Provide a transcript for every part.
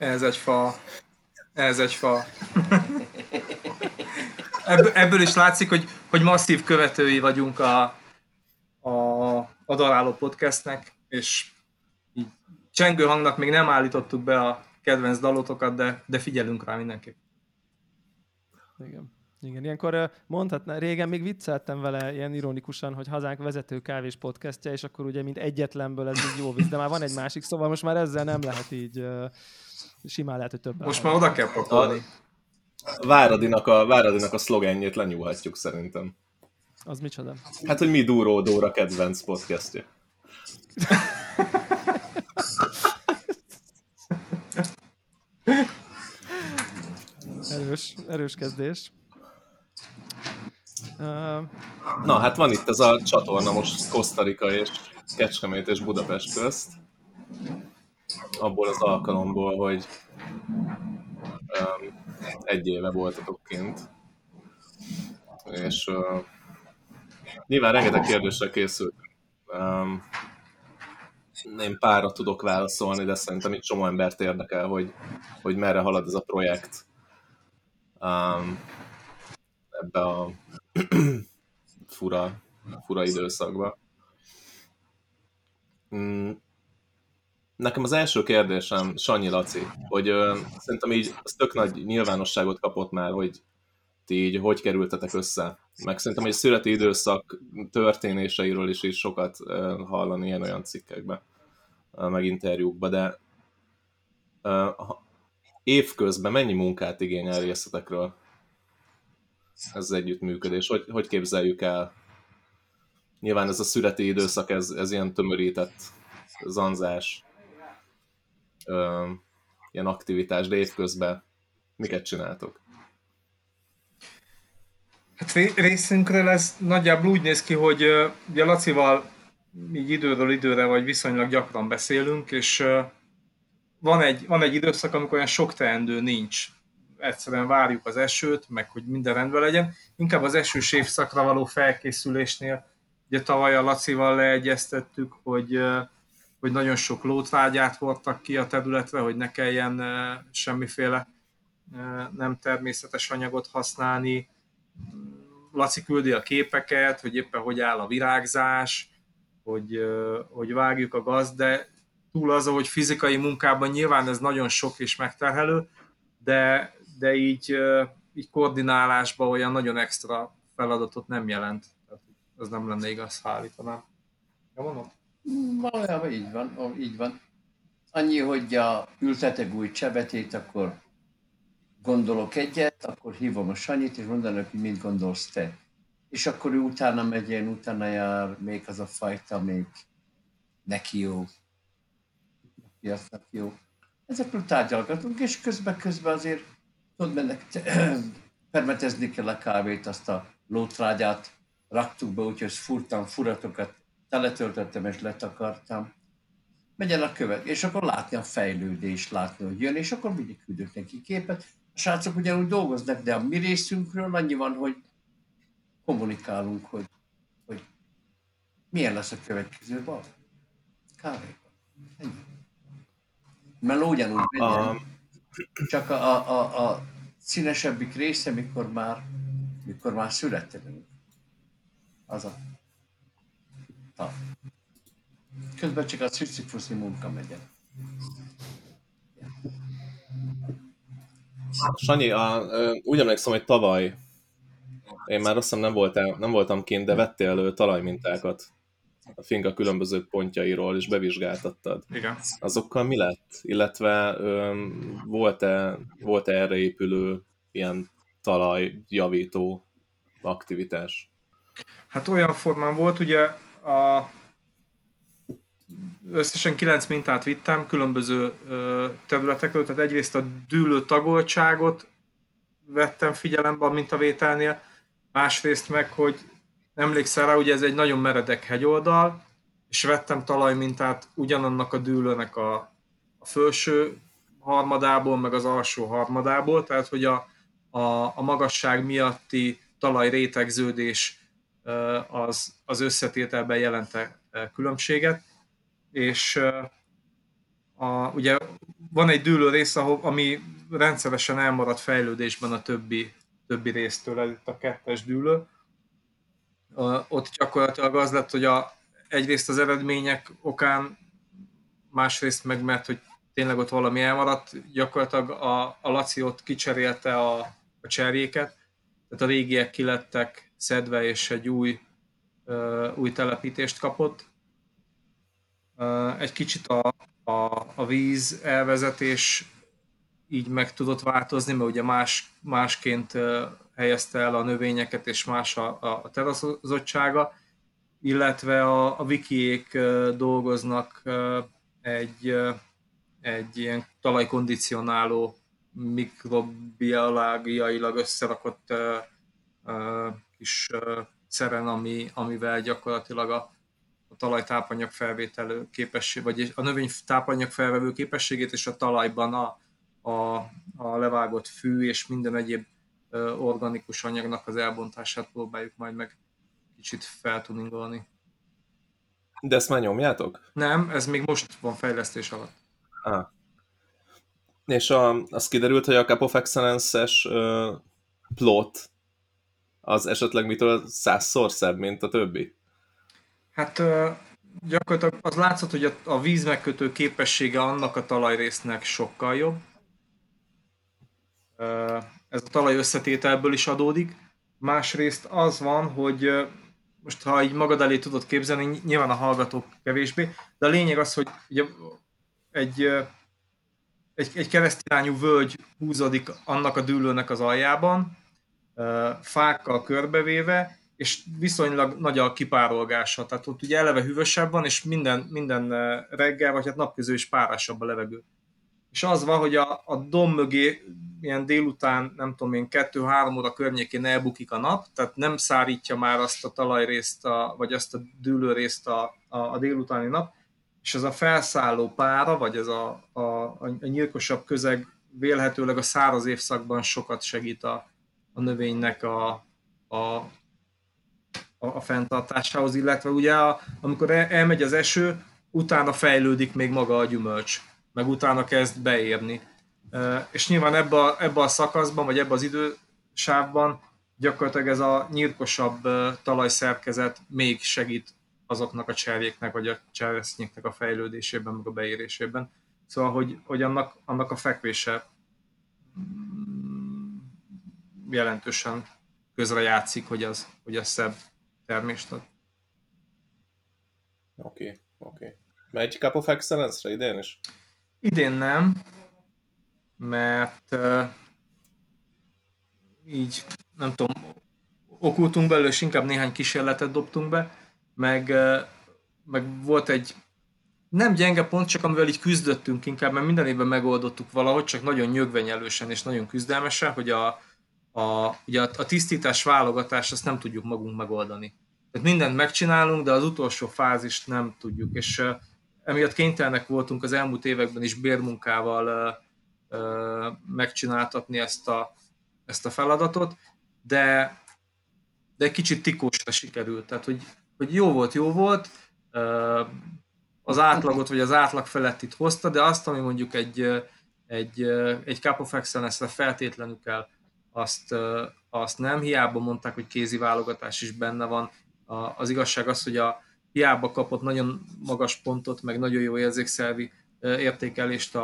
Ez egy fa. Ebből is látszik, hogy masszív követői vagyunk a Daráló Podcastnek, és így Csengőhangnak még nem állítottuk be a kedvenc dalotokat, de figyelünk rá mindenképp. Igen, ilyenkor mondhatná, régen még vicceltem vele ilyen ironikusan, hogy hazánk vezető kávés podcastja, és akkor ugye mint egyetlenből ez így jó vicc, de már van egy másik, szóval most már ezzel nem lehet így, simán lehet, hogy többen. Most már oda kell pakolni. Váradinak a szlogenjét lenyúlhatjuk szerintem. Az micsoda? Hát, hogy mi Dóra kedvenc podcastja. Erős kezdés. Na, hát van itt ez a csatorna most Kosztarika és Kecskemét és Budapest közt. Abból az alkalomból, hogy egy éve voltatok kint. És nyilván rengeteg kérdésre készültünk. Én párra tudok válaszolni, de szerintem itt csomó embert érdekel, hogy merre halad ez a projekt. Ebbe a fura időszakba. Nekem az első kérdésem, Sanyi, Laci, hogy szerintem így az tök nagy nyilvánosságot kapott már, hogy ti így hogy kerültetek össze. Meg szerintem, hogy a születi időszak történéseiről is így sokat hallani ilyen olyan cikkekben, meg interjúkban, de évközben mennyi munkát igényel részletekről ez az együttműködés? Hogy képzeljük el? Nyilván ez a születi időszak, ez ilyen tömörített, zanzás, ilyen aktivitás, de évközben miket csináltok? Hát részünkről ez nagyjából úgy néz ki, hogy ugye Lacival így időről időre, vagy viszonylag gyakran beszélünk, és van egy időszak, amikor olyan sok teendő nincs. Egyszerűen várjuk az esőt, meg hogy minden rendben legyen. Inkább az esős évszakra való felkészülésnél, ugye tavaly a Lacival leegyeztettük, hogy nagyon sok lótrágyát hordtak ki a területre, hogy ne kelljen semmiféle nem természetes anyagot használni. Laci küldi a képeket, hogy éppen hogy áll a virágzás, hogy vágjuk a gazt, de túl az, hogy fizikai munkában nyilván ez nagyon sok és megterhelő, de így koordinálásban olyan nagyon extra feladatot nem jelent. Ez nem lenne igaz, állítanám. Ja, mondom? Valójában így van. Annyi, hogy ültetek új csebetét, akkor gondolok egyet, akkor hívom a Sanyit, és mondanak, hogy mit gondolsz te. És akkor ő utána megy, én utána jár, még az a fajta, még neki jó. Piacnak jó. Ezekről tárgyalgatunk, és közben azért tudod, mennek, permetezni kell a kávét, azt a lótrágyát raktuk be, úgyhogy furtam furatokat, teletöltöttem és letakartam. Megyen a követ, és akkor látni a fejlődést, látni, hogy jön, és akkor mindig küldök neki képet. A srácok ugyanúgy dolgoznak, de a mi részünkről annyi van, hogy kommunikálunk, hogy milyen lesz a következő bal. Kávéban. Ennyi. Mert ugyanúgy menjen, csak a színesebbik része, mikor már születtelünk. Az a... Ta. Közben csak a szükszifuszi munka megy el. Sanyi, úgy emlékszem, hogy tavaly, én már azt hiszem nem voltam kint, de vettél elő talajmintákat a finga különböző pontjairól, és bevizsgáltattad. Igen. Azokkal mi lett? Illetve volt-e erre épülő ilyen talajjavító aktivitás? Hát olyan formán volt, ugye összesen 9 mintát vittem különböző területekről, tehát egyrészt a dűlő tagoltságot vettem figyelembe a mintavételnél, másrészt meg, hogy emlékszel rá, ugye ez egy nagyon meredek hegyoldal, és vettem talajmintát ugyanannak a dűlőnek a felső harmadából, meg az alsó harmadából, tehát hogy a magasság miatti talajrétegződés az összetételben jelente különbséget, és ugye van egy dűlő rész, ami rendszeresen elmarad fejlődésben a többi résztől, itt a kettes dűlő. Ott gyakorlatilag az lett, hogy egyrészt az eredmények okán, másrészt meg, mert hogy tényleg ott valami elmaradt, gyakorlatilag a Laci ott kicserélte a cserjéket, tehát a régiek kilettek szedve, és egy új telepítést kapott. Egy kicsit a víz elvezetés így meg tudott változni, mert ugye másként helyezte el a növényeket, és más a teraszozottsága, illetve a vikiék dolgoznak egy ilyen talajkondicionáló, mikrobiológiailag összerakott kis szeren, amivel gyakorlatilag a talaj tápanyag felvételő képesség, vagy a növény tápanyag felvevő képességét, és a talajban a levágott fű és minden egyéb organikus anyagnak az elbontását próbáljuk majd meg kicsit feltuningolni. De ezt már nyomjátok? Nem, ez még most van fejlesztés alatt. Aha. És az kiderült, hogy a Cup of Excellence-es plot az esetleg mitől 100-szor szebb, mint a többi? Hát gyakorlatilag az látszott, hogy a víz megkötő képessége annak a talajrésznek sokkal jobb. Ez a talaj összetételből is adódik. Másrészt az van, hogy most ha így magad elé tudod képzelni, nyilván a hallgatók kevésbé, de a lényeg az, hogy egy keresztirányú völgy húzódik annak a dűlőnek az aljában, fákkal körbevéve, és viszonylag nagy a kipárolgása. Tehát ott ugye eleve hűvösebb van, és minden reggel, vagy hát napközül is párásabb a levegő. És az van, hogy a domb mögé ilyen délután, nem tudom én, 2-3 óra környékén elbukik a nap, tehát nem szárítja már azt a talajrészt, vagy azt a dűlőrészt a délutáni nap, és ez a felszálló pára, vagy ez a nyilkosabb közeg vélhetőleg a száraz évszakban sokat segít a növénynek a fenntartásához, illetve ugye amikor elmegy az eső, utána fejlődik még maga a gyümölcs, meg utána kezd beérni. És nyilván ebbe a szakaszban, vagy ebbe az idősávban gyakorlatilag ez a nyírkosabb talajszerkezet még segít azoknak a cserjéknek, vagy a cseresznyéknek a fejlődésében, meg a beérésében. Szóval, hogy annak a fekvése jelentősen közrejátszik, hogy az szebb termést ad. Oké. Megy Cup of Excellence-re idén is? Idén nem, mert így, nem tudom, okultunk belőle, és inkább néhány kísérletet dobtunk be, meg volt egy nem gyenge pont, csak amivel így küzdöttünk inkább, mert minden évben megoldottuk valahogy, csak nagyon nyögvenyelősen és nagyon küzdelmesen, hogy ugye a tisztítás, válogatás, azt nem tudjuk magunk megoldani. Tehát mindent megcsinálunk, de az utolsó fázist nem tudjuk, és emiatt kénytelenek voltunk az elmúlt években is bérmunkával megcsináltatni ezt a feladatot, de egy kicsit tikósra sikerült, tehát hogy jó volt, az átlagot vagy az átlag felett itt hozta, de azt, ami mondjuk egy Cup of Excellence-re feltétlenül kell, azt nem, hiába mondták, hogy kézi válogatás is benne van. Az igazság az, hogy a hiába kapott nagyon magas pontot, meg nagyon jó érzékszervi értékelést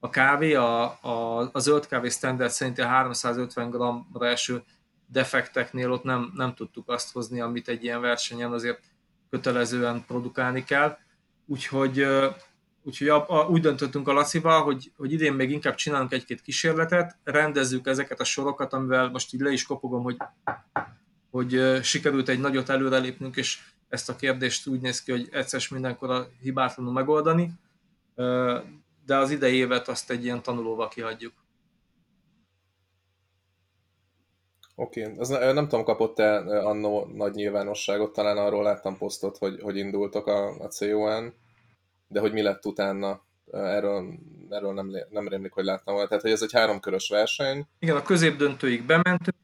a kávé, a zöld kávé standard szerint a 350 g-ra eső defekteknél ott nem tudtuk azt hozni, amit egy ilyen versenyen azért kötelezően produkálni kell. Úgyhogy úgy döntöttünk a Lacival, hogy idén még inkább csinálunk egy-két kísérletet, rendezzük ezeket a sorokat, amivel most így le is kopogom, hogy sikerült egy nagyot előrelépnünk, és ezt a kérdést úgy néz ki, hogy egyszer mindenkor hibátlanul megoldani, de az idei évet azt egy ilyen tanulóval kihagyjuk. Oké. Ez nem tudom, kapott-e annó nagy nyilvánosságot, talán arról láttam posztot, hogy indultok a CON, de hogy mi lett utána, erről nem rémlik, hogy láttam volna. Tehát, hogy ez egy 3 körös verseny. Igen, a középdöntőig bementünk.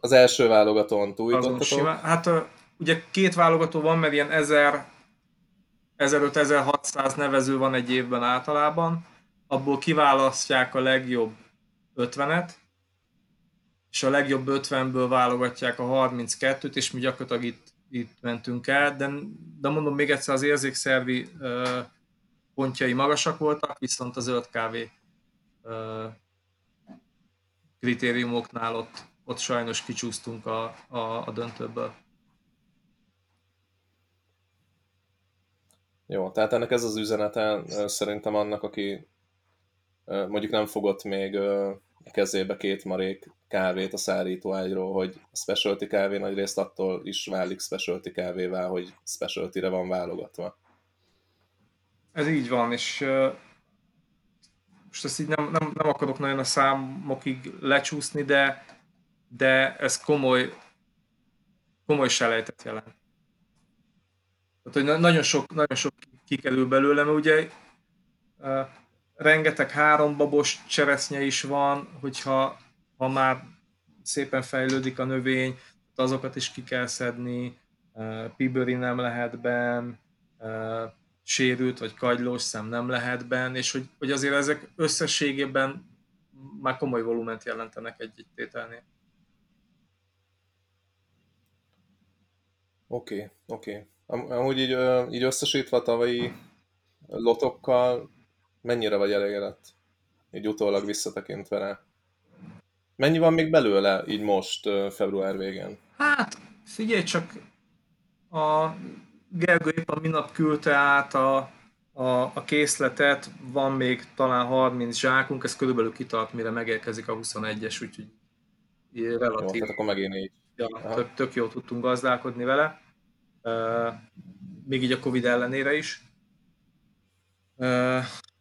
Az első válogatón túljutottatok. Hát ugye 2 válogató van, mert ilyen 1000, 1500, 1600 nevező van egy évben általában. abból kiválasztják a legjobb 50-et, és a legjobb 50-ből válogatják a 32-t, és mi gyakorlatilag itt mentünk el, de mondom még egyszer, az érzékszervi pontjai magasak voltak, viszont a zöld kávé kritériumoknál ott sajnos kicsúsztunk a döntőből. Jó, tehát ennek ez az üzenete szerintem annak, aki mondjuk nem fogott még kezébe 2 marék kávét a szárítóágyról, hogy a specialty kávé nagyrészt attól is válik specialty kávévá, hogy specialtyre van válogatva. Ez így van, és most ezt így nem akarok nagyon a számokig lecsúszni, de ez komoly selejtet jelent. Tehát, hogy nagyon sok kikerül belőle, mert ugye rengeteg 3 babos cseresznye is van, hogyha már szépen fejlődik a növény, azokat is ki kell szedni, piböri nem lehet benn, sérült vagy kagylószem nem lehet benn, és hogy azért ezek összességében már komoly volument jelentenek egy tételnél. Oké. Amúgy így összesítve a tavalyi lotokkal mennyire vagy elégedett? Így utólag visszatekintve rá. Mennyi van még belőle így most február végén? Hát figyelj csak, a Gergő éppen minap küldte át a készletet, van még talán 30 zsákunk, ez körülbelül kitart, mire megérkezik a 21-es, úgyhogy relatív. Jó, hát akkor megint így. Ja, tök jól tudtunk gazdálkodni vele. Még így a Covid ellenére is.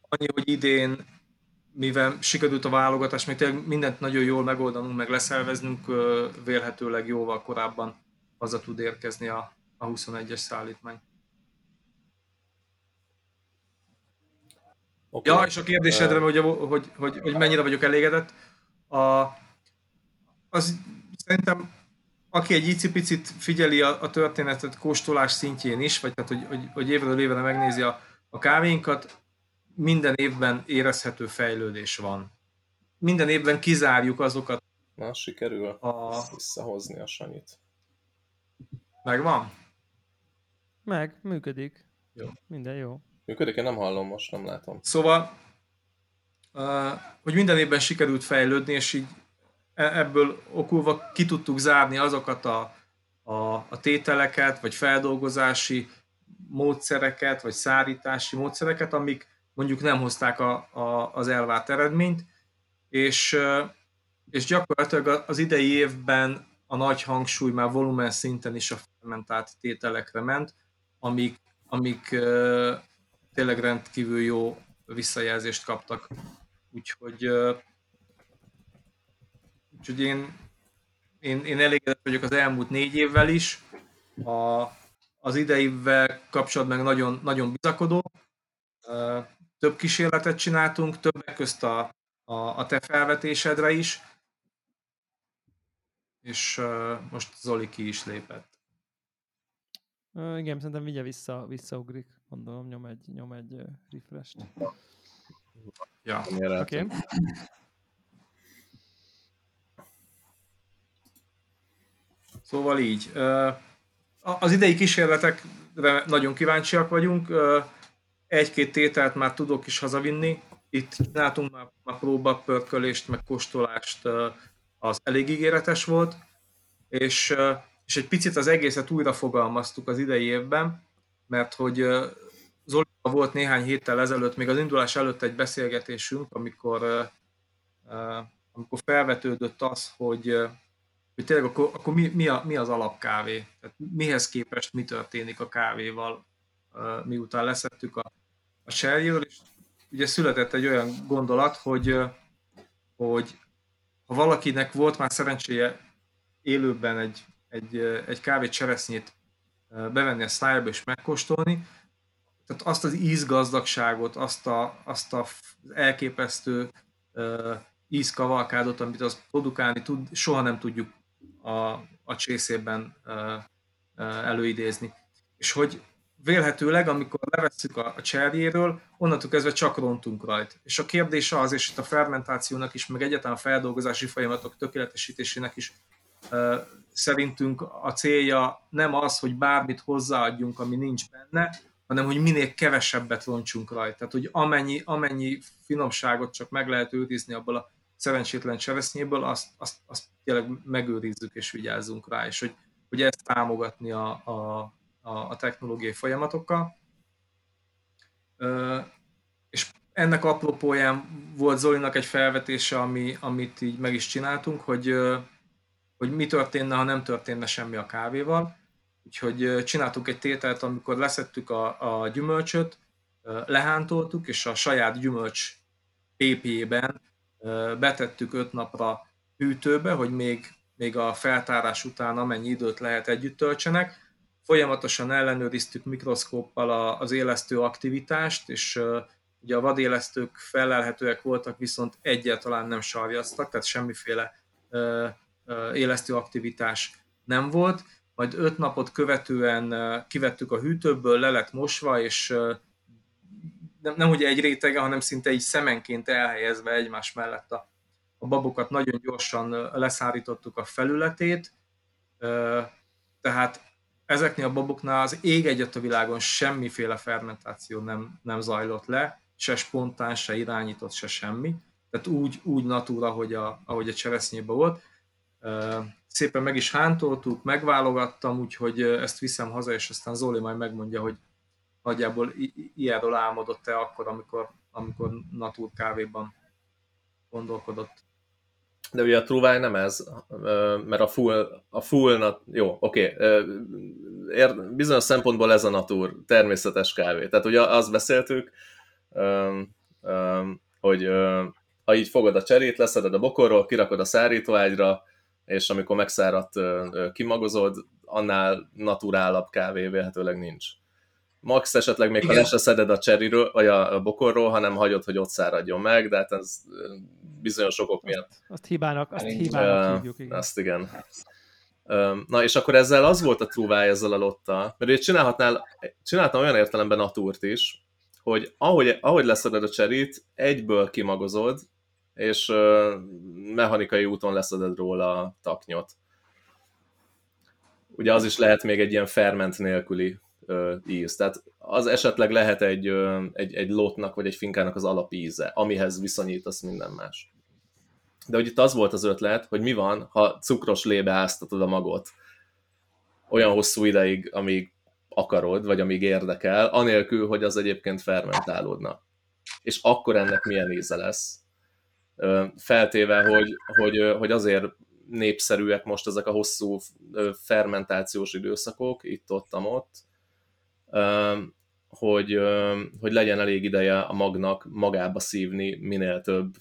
Annyi, hogy idén, mivel sikerült a válogatás, még tényleg mindent nagyon jól megoldanunk, meg leszerveznünk, vélhetőleg jóval korábban haza tud érkezni a 21-es szállítmány. Okay. Ja, és a kérdésedre, hogy mennyire vagyok elégedett, az szerintem aki egy icipicit figyeli a történetet kóstolás szintjén is, vagy tehát, hogy évről évre megnézi a kávéinkat, minden évben érezhető fejlődés van. Minden évben kizárjuk azokat. Na, sikerül visszahozni a Sanyit. Megvan? Meg, működik. Jó. Minden jó. Működik? Én nem hallom most, nem látom. Szóval, hogy minden évben sikerült fejlődni, és így ebből okulva ki tudtuk zárni azokat a tételeket, vagy feldolgozási módszereket, vagy szárítási módszereket, amik mondjuk nem hozták az elvárt eredményt, és gyakorlatilag az idei évben a nagy hangsúly már volumen szinten is a fermentált tételekre ment, amik tényleg rendkívül jó visszajelzést kaptak. Úgyhogy én elégedett vagyok az elmúlt 4 évvel is, az ideivel kapcsolatban nagyon, nagyon bizakodó. Több kísérletet csináltunk, többek közt a te felvetésedre is, és most Zoli ki is lépett. Igen, szerintem vigye visszaugrik, gondolom, nyom egy refresh-t. Ja, oké. Okay. Szóval így. Az idei kísérletekre nagyon kíváncsiak vagyunk. 1-2 tételt már tudok is hazavinni. Itt csináltunk már próbapörkölést, meg kóstolást, az elég ígéretes volt. És egy picit az egészet újra fogalmaztuk az idei évben, mert hogy Zolival volt néhány héttel ezelőtt, még az indulás előtt egy beszélgetésünk, amikor felvetődött az, hogy tényleg akkor mi az alapkávé? Tehát mihez képest mi történik a kávéval, miután leszettük a serjéről, és ugye született egy olyan gondolat, hogy ha valakinek volt már szerencséje élőben egy kávét, cseresznyét bevenni a szájába és megkóstolni, tehát azt az ízgazdagságot, azt az elképesztő ízkavalkádot, amit az produkálni tud, soha nem tudjuk a csészében előidézni. És hogy vélhetőleg, amikor levesszük a cserjéről, onnantól kezdve csak rontunk rajta. És a kérdés az, és itt a fermentációnak is, meg egyáltalán a feldolgozási folyamatok tökéletesítésének is szerintünk a célja nem az, hogy bármit hozzáadjunk, ami nincs benne, hanem hogy minél kevesebbet rontsunk rajta. Tehát, hogy amennyi finomságot csak meg lehet őrizni abból a szerencsétlen cseresznyéből, azt tényleg megőrizzük és vigyázzunk rá, és hogy ezt támogatni a technológiai folyamatokkal. És ennek apropóján volt Zolinak egy felvetése, amit így meg is csináltunk, hogy mi történne, ha nem történne semmi a kávéval. Úgyhogy csináltuk egy tételt, amikor leszettük a gyümölcsöt, lehántoltuk, és a saját gyümölcs pépjében betettük 5 napra hűtőbe, hogy még a feltárás után amennyi időt lehet együtt töltsenek. Folyamatosan ellenőriztük mikroszkóppal az élesztő aktivitást, és ugye a vadélesztők fellelhetőek voltak, viszont egyáltalán nem sarjaztak, tehát semmiféle élesztő aktivitás nem volt. Majd 5 napot követően kivettük a hűtőből, le lett mosva, és nem ugye egy rétege, hanem szinte így szemenként elhelyezve egymás mellett a babokat, nagyon gyorsan leszárítottuk a felületét, tehát ezeknél a baboknál az ég egyet a világon semmiféle fermentáció nem zajlott le, se spontán, se irányított, se semmi. Tehát úgy natúra, ahogy a cseresznyében volt. Szépen meg is hántoltuk, megválogattam, úgyhogy ezt viszem haza, és aztán Zoli majd megmondja, hogy nagyjából ilyenről álmodott-e akkor, amikor natúr kávéban gondolkodott. De ugye a truváj nem ez, mert a full jó, oké, bizonyos szempontból ez a natúr, természetes kávé. Tehát ugye azt beszéltük, hogy ha így fogod a cserét, leszeded a bokorról, kirakod a szárítóágyra, és amikor megszáradt, kimagozod, annál naturálabb kávé vélhetőleg nincs. Max esetleg még, igen, ha lesre szeded a cseriről, vagy a bokorról, hanem hagyod, hogy ott száradjon meg, de hát ez bizonyos okok miatt. Azt hibának hívjuk, igen. Azt igen. Na és akkor ezzel az volt a trúváj ezzel a lottal, mert ugye csináltam olyan értelemben natúrt is, hogy ahogy leszeded a cserit, egyből kimagozod, és mechanikai úton leszeded róla a taknyot. Ugye az is lehet még egy ilyen ferment nélküli íz. Tehát az esetleg lehet egy lotnak vagy egy finkának az alapíze, amihez viszonyítasz minden más. De ugye itt az volt az ötlet, hogy mi van, ha cukros lébe áztatod a magot olyan hosszú ideig, amíg akarod, vagy amíg érdekel, anélkül, hogy az egyébként fermentálódna. És akkor ennek milyen íze lesz? Feltéve, hogy azért népszerűek most ezek a hosszú fermentációs időszakok, itt-ott, hogy legyen elég ideje a magnak magába szívni minél több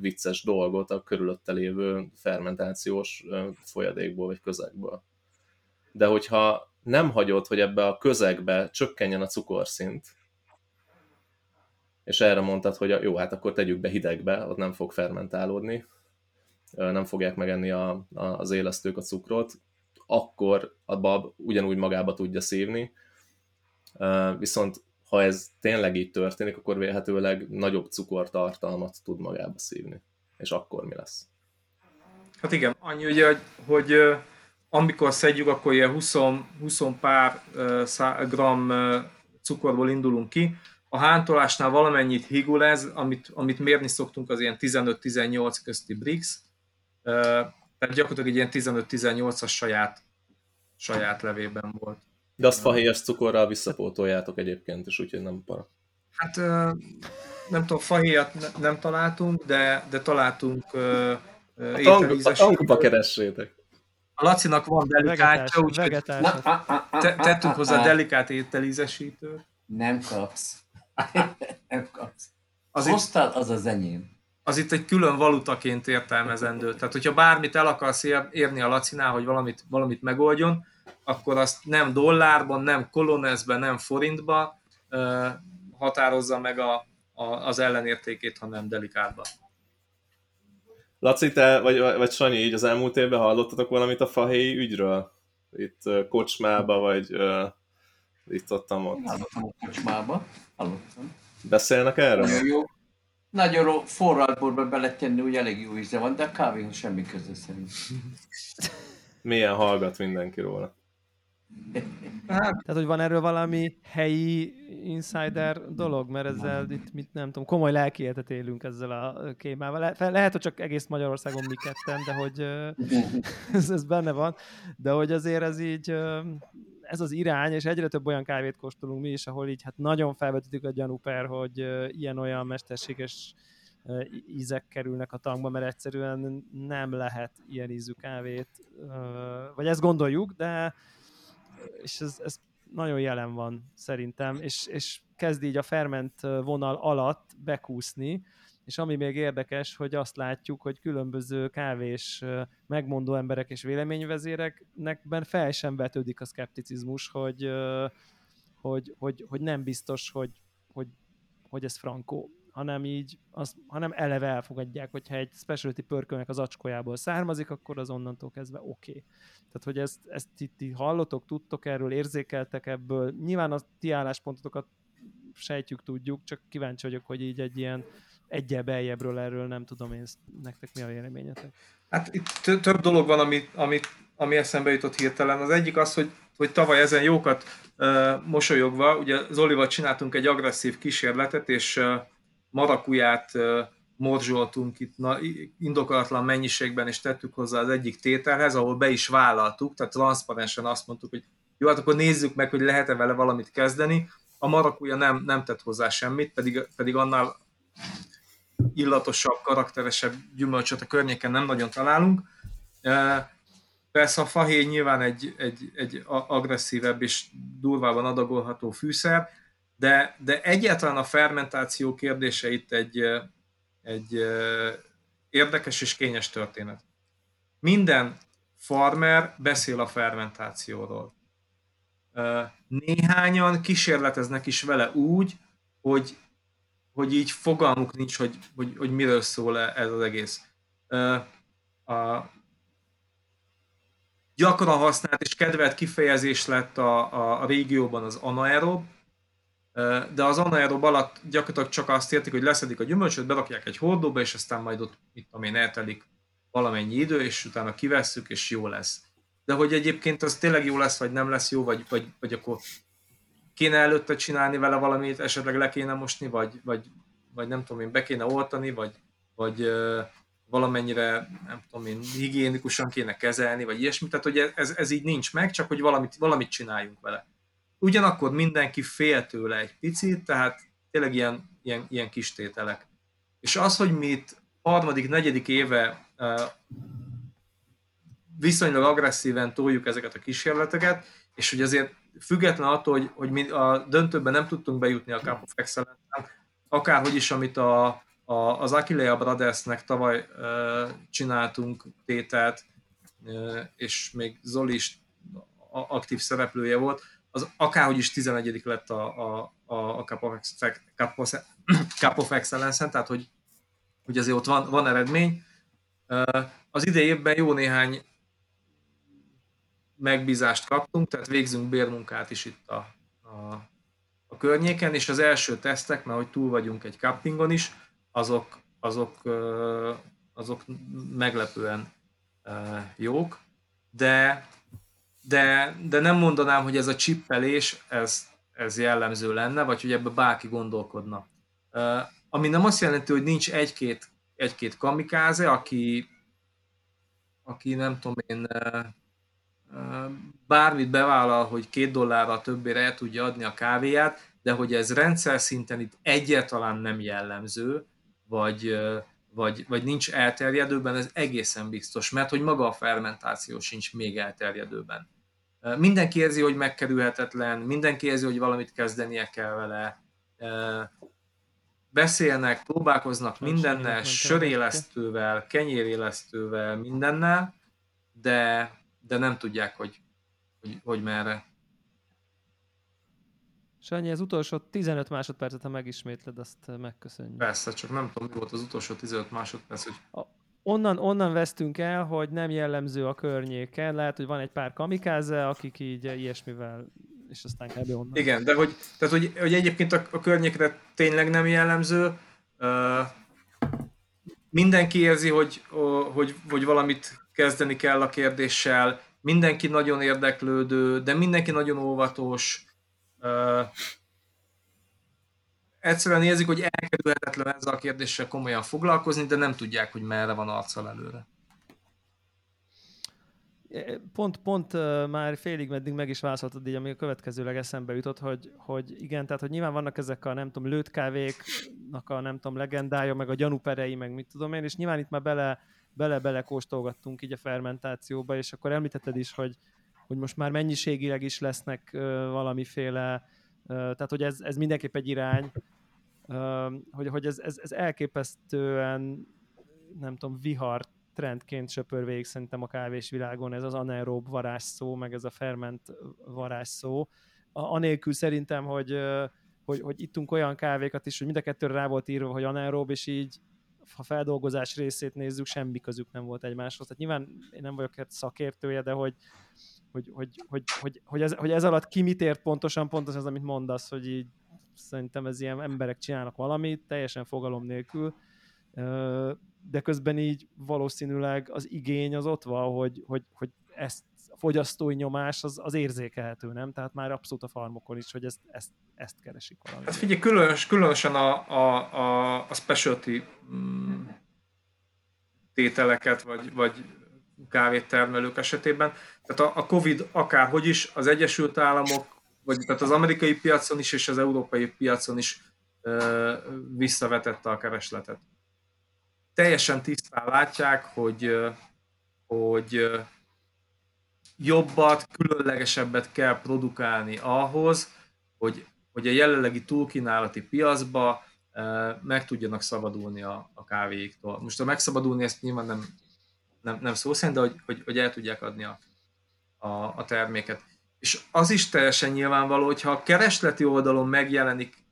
vicces dolgot a körülötte lévő fermentációs folyadékból vagy közegből. De hogyha nem hagyod, hogy ebbe a közegbe csökkenjen a cukorszint, és erre mondtad, hogy jó, hát akkor tegyük be hidegbe, ott nem fog fermentálódni, nem fogják megenni az élesztők a cukrot, akkor a bab ugyanúgy magába tudja szívni, viszont ha ez tényleg így történik, akkor vélhetőleg nagyobb cukortartalmat tud magába szívni. És akkor mi lesz? Hát igen, annyi ugye, hogy amikor szedjük, akkor ilyen 20 pár gram cukorból indulunk ki. A hántolásnál valamennyit higul ez, amit mérni szoktunk, az ilyen 15-18 közti brix, tehát gyakorlatilag egy ilyen 15-18-as saját levében volt. De azt fahéjas cukorral visszapótoljátok egyébként is, úgyhogy nem para. Hát nem tudom, fahéjat nem találtunk, de találtunk ételízes. A tankuba keressétek. A Lacinak van delikátja, úgyhogy tettünk hozzá delikát ételízesítőt. Nem kapsz. Nem kapsz. Hoztad, az az enyém. Az itt egy külön valutaként értelmezendő. Tehát, hogyha bármit el akarsz érni a Lacinál, hogy valamit megoldjon, akkor azt nem dollárban, nem kolonezben, nem forintban határozza meg az ellenértékét, hanem delikátban. Laci, te vagy Sanyi, így az elmúlt évben hallottatok valamit a fahéj ügyről? Itt kocsmába, vagy ittottam ott. Hallottam a kocsmába, hallottam. Beszélnek erről? Nagyon jó. Nagyon jó forralborba beletenni, úgy elég jó íze van, de a kávéhoz semmi köze szerint. Milyen hallgat mindenki róla. Tehát, hogy van erről valami helyi insider dolog, mert ezzel itt, mit nem tudom, komoly lelki életet élünk ezzel a kémával. Lehet, hogy csak egész Magyarországon mi ketten, de hogy ez benne van, de hogy azért ez így, ez az irány, és egyre több olyan kávét kóstolunk mi is, ahol így hát nagyon felvetítjük a gyanúper, hogy ilyen-olyan mesterséges ízek kerülnek a tankba, mert egyszerűen nem lehet ilyen ízű kávét, vagy ezt gondoljuk, de és ez nagyon jelen van szerintem, és kezd így a ferment vonal alatt bekúszni, és ami még érdekes, hogy azt látjuk, hogy különböző kávés megmondó emberek és véleményvezéreknekben fel sem vetődik a szkepticizmus, hogy nem biztos, hogy ez frankó, hanem így, hanem eleve elfogadják, hogyha egy specialty pörkölnek az acskójából származik, akkor az onnantól kezdve oké. Tehát, hogy ezt ti hallotok, tudtok erről, érzékeltek ebből. Nyilván a ti álláspontotokat sejtjük, tudjuk, csak kíváncsi vagyok, hogy így egy ilyen egyebb-eljebbről erről nem tudom én, nektek mi a véleményetek. Hát itt több dolog van, ami eszembe jutott hirtelen. Az egyik az, hogy tavaly ezen jókat mosolyogva, ugye Zolival csináltunk egy agresszív kísérletet, és marakuját morzsoltunk itt indokolatlan mennyiségben, és tettük hozzá az egyik tételhez, ahol be is vállaltuk, tehát transzparensen azt mondtuk, hogy jó, hát akkor nézzük meg, hogy lehet-e vele valamit kezdeni. A marakuja nem tett hozzá semmit, pedig annál illatosabb, karakteresebb gyümölcsöt a környéken nem nagyon találunk. Persze a fahéj nyilván egy agresszívebb és durvában adagolható fűszer, de egyáltalán a fermentáció kérdése itt egy érdekes és kényes történet. Minden farmer beszél a fermentációról. Néhányan kísérleteznek is vele úgy, hogy így fogalmuk nincs, hogy miről szól ez az egész. Gyakran használt és kedvelt kifejezés lett a régióban az anaerob, de az anaerob alatt gyakorlatilag csak azt értik, hogy leszedik a gyümölcsöt, berakják egy hordóba, és aztán majd ott, mit tudom én, eltelik valamennyi idő, és utána kivesszük, és jó lesz. De hogy egyébként az tényleg jó lesz, vagy nem lesz jó, vagy akkor kéne előtte csinálni vele valamit, esetleg le kéne mosni, vagy nem tudom én, be kéne oltani, vagy valamennyire, nem tudom én, higiénikusan kéne kezelni, vagy ilyesmi. Tehát, hogy ez így nincs meg, csak hogy valamit csináljunk vele. Ugyanakkor mindenki fél tőle egy picit, tehát tényleg ilyen kis tételek. És az, hogy mi itt harmadik, negyedik éve viszonylag agresszíven toljuk ezeket a kísérleteket, és hogy azért független attól, hogy mi a döntőben nem tudtunk bejutni a Cup of Excellence-en, akárhogy is, amit az Achilles Brothersnek tavaly csináltunk tételt, és még Zoli is aktív szereplője volt, az akárhogy is 11. lett a Cup of Excellence-en, tehát hogy azért ott van eredmény. Az idei évben jó néhány megbízást kaptunk, tehát végzünk bérmunkát is itt a környéken, és az első tesztek, mert hogy túl vagyunk egy cuppingon is, azok meglepően jók, de nem mondanám, hogy ez a csippelés, ez jellemző lenne, vagy hogy ebbe bárki gondolkodna. Ami nem azt jelenti, hogy nincs egy-két kamikáze, aki nem tudom én, bármit bevállal, hogy $2 többére el tudja adni a kávéját, de hogy ez rendszer szinten itt egyáltalán nem jellemző, vagy nincs elterjedőben, ez egészen biztos, mert hogy maga a fermentáció sincs még elterjedőben. Mindenki érzi, hogy megkerülhetetlen, mindenki érzi, hogy valamit kezdenie kell vele, beszélnek, próbálkoznak mindennel, sörélesztővel, kenyérélesztővel, mindennel, de nem tudják, hogy merre. Sanyi, az utolsó 15 másodpercet, ha megismétled, azt megköszönjük. Persze, csak nem tudom, mi volt az utolsó 15 másodperc, hogy... Onnan vesztünk el, hogy nem jellemző a környéken. Lehet, hogy van egy pár kamikáze, akik így ilyesmivel és aztán kb. Onnan. Igen, de hogy, tehát, hogy egyébként a környékre tényleg nem jellemző. Mindenki érzi, hogy valamit kezdeni kell a kérdéssel, mindenki nagyon érdeklődő, de mindenki nagyon óvatos. Egyszerűen érzik, hogy elkerülhetetlen ezzel a kérdéssel komolyan foglalkozni, de nem tudják, hogy merre van arccal előre. Pont már félig meddig meg is válaszoltad így, ami a következőleg eszembe jutott, hogy igen, tehát hogy nyilván vannak ezek a nem tudom, lőttkávéknak a nem tudom, legendája, meg a gyanúperei, meg mit tudom én, és nyilván itt már bele kóstolgattunk így a fermentációba, és akkor említetted is, hogy most már mennyiségileg is lesznek valamiféle, tehát hogy ez mindenképp egy irány, hogy ez elképesztően nem tudom, vihart trendként söpör végig szerintem a kávésvilágon, ez az anaerób varázsszó, meg ez a ferment varázsszó. Anélkül szerintem, hogy ittunk olyan kávékat is, hogy mind a kettőre rá volt írva, hogy anaerób, és így ha feldolgozás részét nézzük, semmi közük nem volt egymáshoz. Tehát nyilván én nem vagyok szakértője, de hogy ez alatt ki mit ért pontosan az, amit mondasz, hogy így szerintem ez ilyen emberek csinálnak valamit, teljesen fogalom nélkül, de közben így valószínűleg az igény az ott van, hogy ezt a fogyasztói nyomás az érzékelhető, nem? Tehát már abszolút a farmokon is, hogy ezt keresik valami. Hát figyelj, különösen a specialty tételeket, vagy kávétermelők esetében. Tehát a Covid akárhogy is, az Egyesült Államok, vagy tehát az amerikai piacon is, és az európai piacon is visszavetette a keresletet. Teljesen tisztán látják, hogy jobbat, különlegesebbet kell produkálni ahhoz, hogy a jelenlegi túlkínálati piacba meg tudjanak szabadulni a kávéiktól. Most a megszabadulni ezt nyilván nem szó szerint, de hogy el tudják adni a terméket. És az is teljesen nyilvánvaló, hogyha a keresleti oldalon megjelenik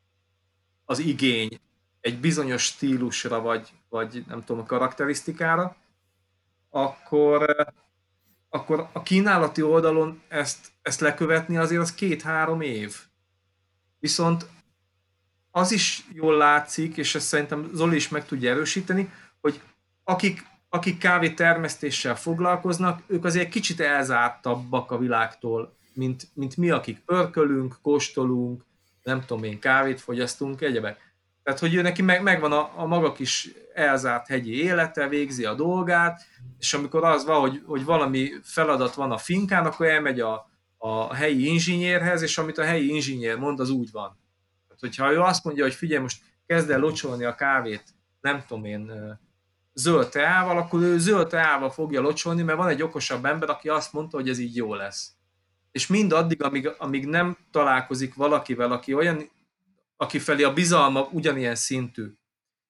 az igény egy bizonyos stílusra, vagy nem tudom, a karakterisztikára, akkor a kínálati oldalon ezt lekövetni azért az 2-3 év. Viszont az is jól látszik, és ezt szerintem Zoli is meg tudja erősíteni, hogy akik kávétermesztéssel foglalkoznak, ők azért kicsit elzártabbak a világtól, mint mi, akik pörkölünk, kóstolunk, nem tudom én, kávét fogyasztunk, egyebek. Tehát, hogy ő neki megvan a maga kis elzárt hegyi élete, végzi a dolgát, és amikor az van, hogy valami feladat van a finkán, akkor elmegy a helyi inzsinyérhez, és amit a helyi inzsinyér mond, az úgy van. Tehát, hogyha ő azt mondja, hogy figyelj, most kezd el locsolni a kávét, nem tudom én, zöld teával, akkor ő zöld teával fogja locsolni, mert van egy okosabb ember, aki azt mondta, hogy ez így jó lesz. És mindaddig, amíg nem találkozik valakivel, aki olyan, aki felé a bizalma ugyanilyen szintű,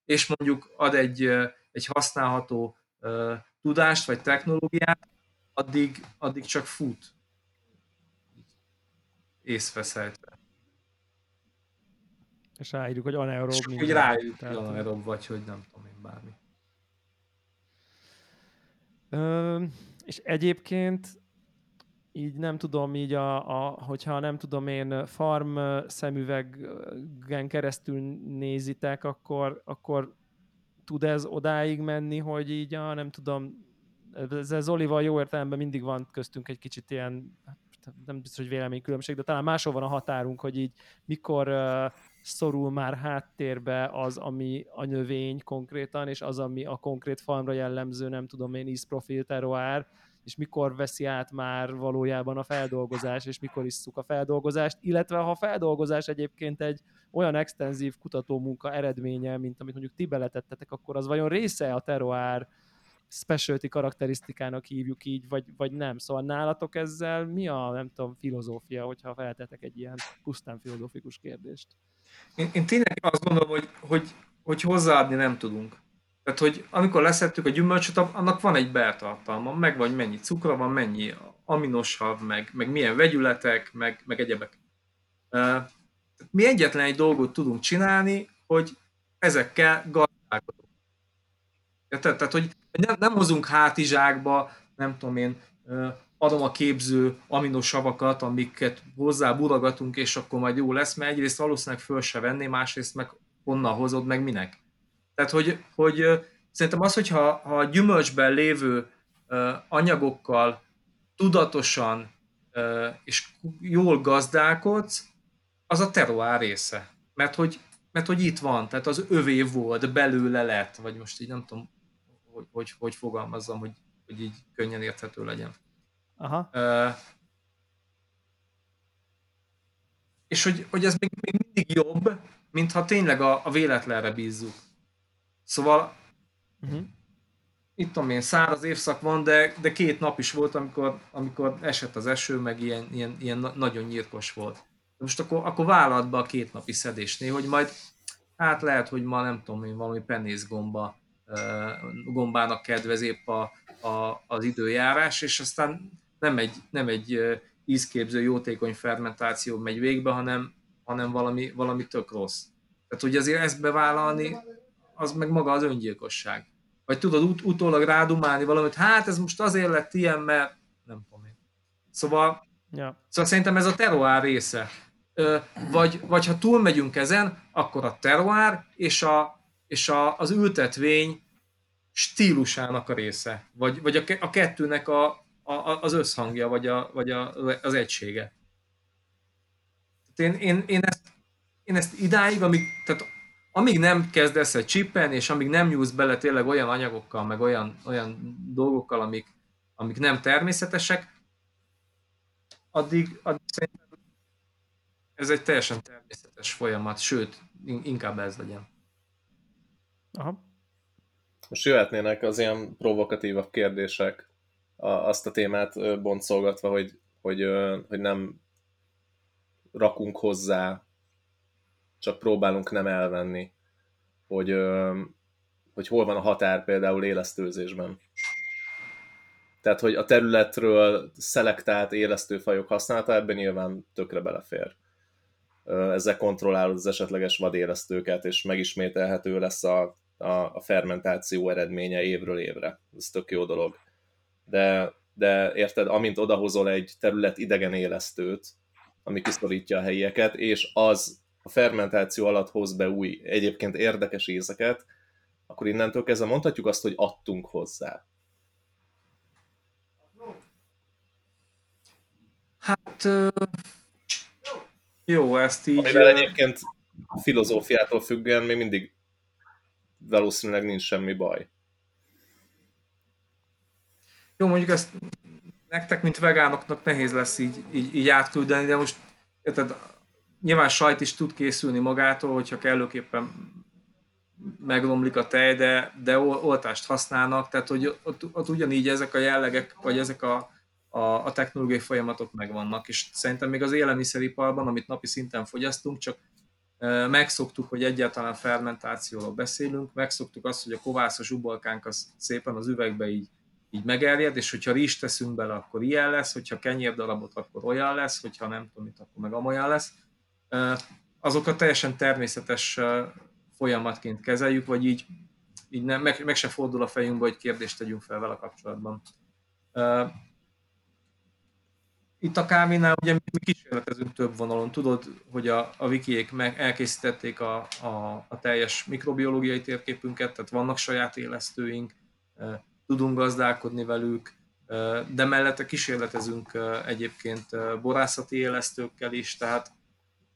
és mondjuk ad egy használható tudást, vagy technológiát, addig csak fut. Észveszejtve. És ráírjuk, hogy anaerob. És hogy ráírjuk, hogy anaerob vagy, hogy nem tudom én, bármi. És egyébként így nem tudom, így hogyha nem tudom én farm szemüvegen keresztül nézitek, akkor tud ez odáig menni, hogy így nem tudom, ezzel Zolival jó értelemben mindig van köztünk egy kicsit ilyen, nem biztos, hogy véleménykülönbség, de talán máshol van a határunk, hogy így mikor szorul már háttérbe az, ami a növény konkrétan, és az, ami a konkrét farmra jellemző, nem tudom én, ízprofil, terroir, és mikor veszi át már valójában a feldolgozás, és mikor isszuk a feldolgozást, illetve ha a feldolgozás egyébként egy olyan extenzív kutatómunka eredménye, mint amit mondjuk ti beletettetek, akkor az vajon része a terroir specialty karakterisztikának, hívjuk így, vagy nem? Szóval nálatok ezzel mi a, nem tudom, filozófia, hogyha feltettek egy ilyen pusztán filozófikus kérdést? Én tényleg azt gondolom, hogy hozzáadni nem tudunk. Tehát, hogy amikor leszettük a gyümölcsöt, annak van egy beltartalma, meg vagy mennyi cukra van, mennyi aminosav, meg milyen vegyületek, meg egyebek. Mi egyetlen egy dolgot tudunk csinálni, hogy ezekkel gazdálkodunk. Tehát, hogy nem hozunk hátizsákba, nem tudom én, aromaképző aminosavakat, amiket hozzá buragatunk, és akkor majd jó lesz, mert egyrészt valószínűleg föl se venné, másrészt meg onnan hozod, meg minek. Tehát, hogy szerintem az, hogyha a gyümölcsben lévő anyagokkal tudatosan és jól gazdálkodsz, az a terroir része. Mert hogy itt van, tehát az övé volt, belőle lett, vagy most így nem tudom, hogy fogalmazzam, hogy így könnyen érthető legyen. Aha. És hogy ez még mindig jobb, mint ha tényleg a véletlenre bízzuk. Szóval itt tudom én, száraz évszak van, de 2 nap is volt, amikor esett az eső, meg ilyen nagyon nyírkos volt. Most akkor vállalt be a 2 napi szedésnél, hogy majd, hát lehet, hogy ma nem tudom én, valami penészgombának kedvez épp az időjárás, és aztán nem egy ízképző, jótékony fermentáció megy végbe, hanem valami tök rossz. Tehát, hogy azért ezt bevállalni, az meg maga az öngyilkosság. Vagy tudod utólag rádumálni valamit, hát ez most azért lett ilyen, mert nem tudom én. Szóval szerintem ez a terroir része. Vagy ha túlmegyünk ezen, akkor a terroir és az ültetvény stílusának a része. Vagy a kettőnek az összhangja, vagy az egysége. Én ezt idáig, amíg nem kezdesz el csippelni, és amíg nem nyúlsz bele tényleg olyan anyagokkal, meg olyan dolgokkal, amik nem természetesek, addig szerintem ez egy teljesen természetes folyamat, sőt, inkább ez legyen. Aha. Most jöhetnének az ilyen provokatívabb kérdések, azt a témát boncolgatva, hogy nem rakunk hozzá, csak próbálunk nem elvenni, hogy hol van a határ például élesztőzésben. Tehát, hogy a területről szelektált élesztőfajok használata, ebben nyilván tökre belefér. Ezzel kontrollálod az esetleges vadélesztőket, és megismételhető lesz a fermentáció eredménye évről évre. Ez tök jó dolog. De érted, amint odahozol egy terület idegen élesztőt, ami kiszorítja a helyieket, és az a fermentáció alatt hoz be új, egyébként érdekes ízeket, akkor innentől kezdve mondhatjuk azt, hogy adtunk hozzá. Hát jó, ezt így... Amivel egyébként filozófiától függően még mindig valószínűleg nincs semmi baj. Jó, mondjuk ezt nektek, mint vegánoknak nehéz lesz így átküldeni, de most érted, nyilván sajt is tud készülni magától, hogyha kellőképpen megromlik a tej, de oltást használnak, tehát hogy ott ugyanígy ezek a jellegek, vagy ezek a technológiai folyamatok megvannak, és szerintem még az élelmiszeriparban, amit napi szinten fogyasztunk, csak megszoktuk, hogy egyáltalán fermentációról beszélünk, megszoktuk azt, hogy a kovászos uborkánk az szépen az üvegbe így megerjed, és hogyha rizs teszünk bele, akkor ilyen lesz, hogyha kenyérdarabot, akkor olyan lesz, hogyha nem tudom mit, akkor meg amolyan lesz. Azok a teljesen természetes folyamatként kezeljük, vagy így nem, meg se fordul a fejünkbe, hogy kérdést tegyünk fel vele kapcsolatban. Itt a kávénál ugye mi kísérletezünk több vonalon. Tudod, hogy a wikiék elkészítették a teljes mikrobiológiai térképünket, tehát vannak saját élesztőink, tudunk gazdálkodni velük, de mellette kísérletezünk egyébként borászati élesztőkkel is, tehát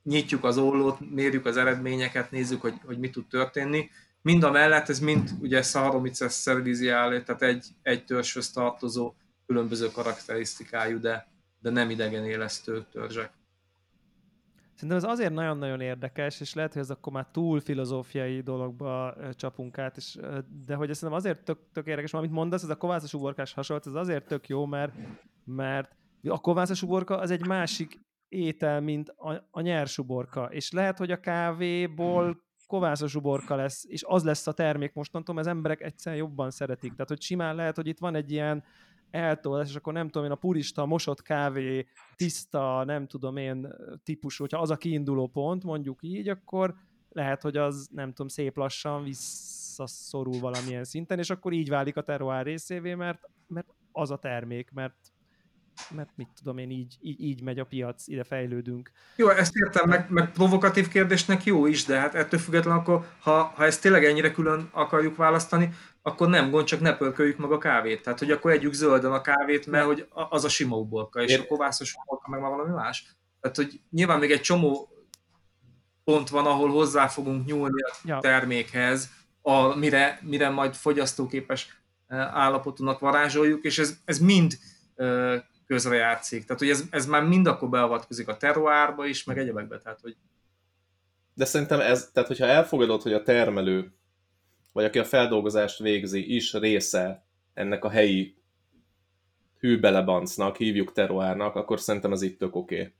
nyitjuk az ollót, mérjük az eredményeket, nézzük, hogy mi tud történni. Mind a mellett ez mind ugye Saccharomyces cerevisiae, tehát egy törzshöz tartozó különböző karakterisztikájú, de nem idegen élesztő törzsek. Szerintem ez azért nagyon-nagyon érdekes, és lehet, hogy ez akkor már túl filozófiai dologba csapunk át, de hogy ez szerintem azért tök érdekes, amit mondasz, ez a kovászos uborkás hasonlat, ez azért tök jó, mert a kovászos uborka az egy másik étel, mint a nyers uborka, és lehet, hogy a kávéból kovászos uborka lesz, és az lesz a termék mostantól, mert az emberek egyszerűen jobban szeretik. Tehát, hogy simán lehet, hogy itt van egy ilyen eltolás, és akkor nem tudom én, a purista, mosott kávé, tiszta, nem tudom én, típusú, hogyha az a kiinduló pont, mondjuk így, akkor lehet, hogy az, nem tudom, szép lassan visszaszorul valamilyen szinten, és akkor így válik a terroir részévé, mert az a termék, mert mert mit tudom én, így megy a piac, ide fejlődünk. Jó, ezt értem, meg provokatív kérdésnek jó is, de hát ettől függetlenül akkor, ha ezt tényleg ennyire külön akarjuk választani, akkor nem gond, csak ne pörköljük meg a kávét. Tehát, hogy akkor együk zölden a kávét, mert hogy az a sima uborka, és a kovászos uborka meg már valami más. Tehát, hogy nyilván még egy csomó pont van, ahol hozzá fogunk nyúlni a termékhez, mire majd fogyasztóképes állapotonak varázsoljuk, és ez mind közrejátszik. Tehát, hogy ez már mind akkor beavatkozik a terroárba is, meg egyebekbe. Tehát, hogy... De szerintem ez, tehát hogyha elfogadod, hogy a termelő, vagy aki a feldolgozást végzi, is része ennek a helyi hűbelebancnak, hívjuk terroárnak, akkor szerintem ez itt tök oké.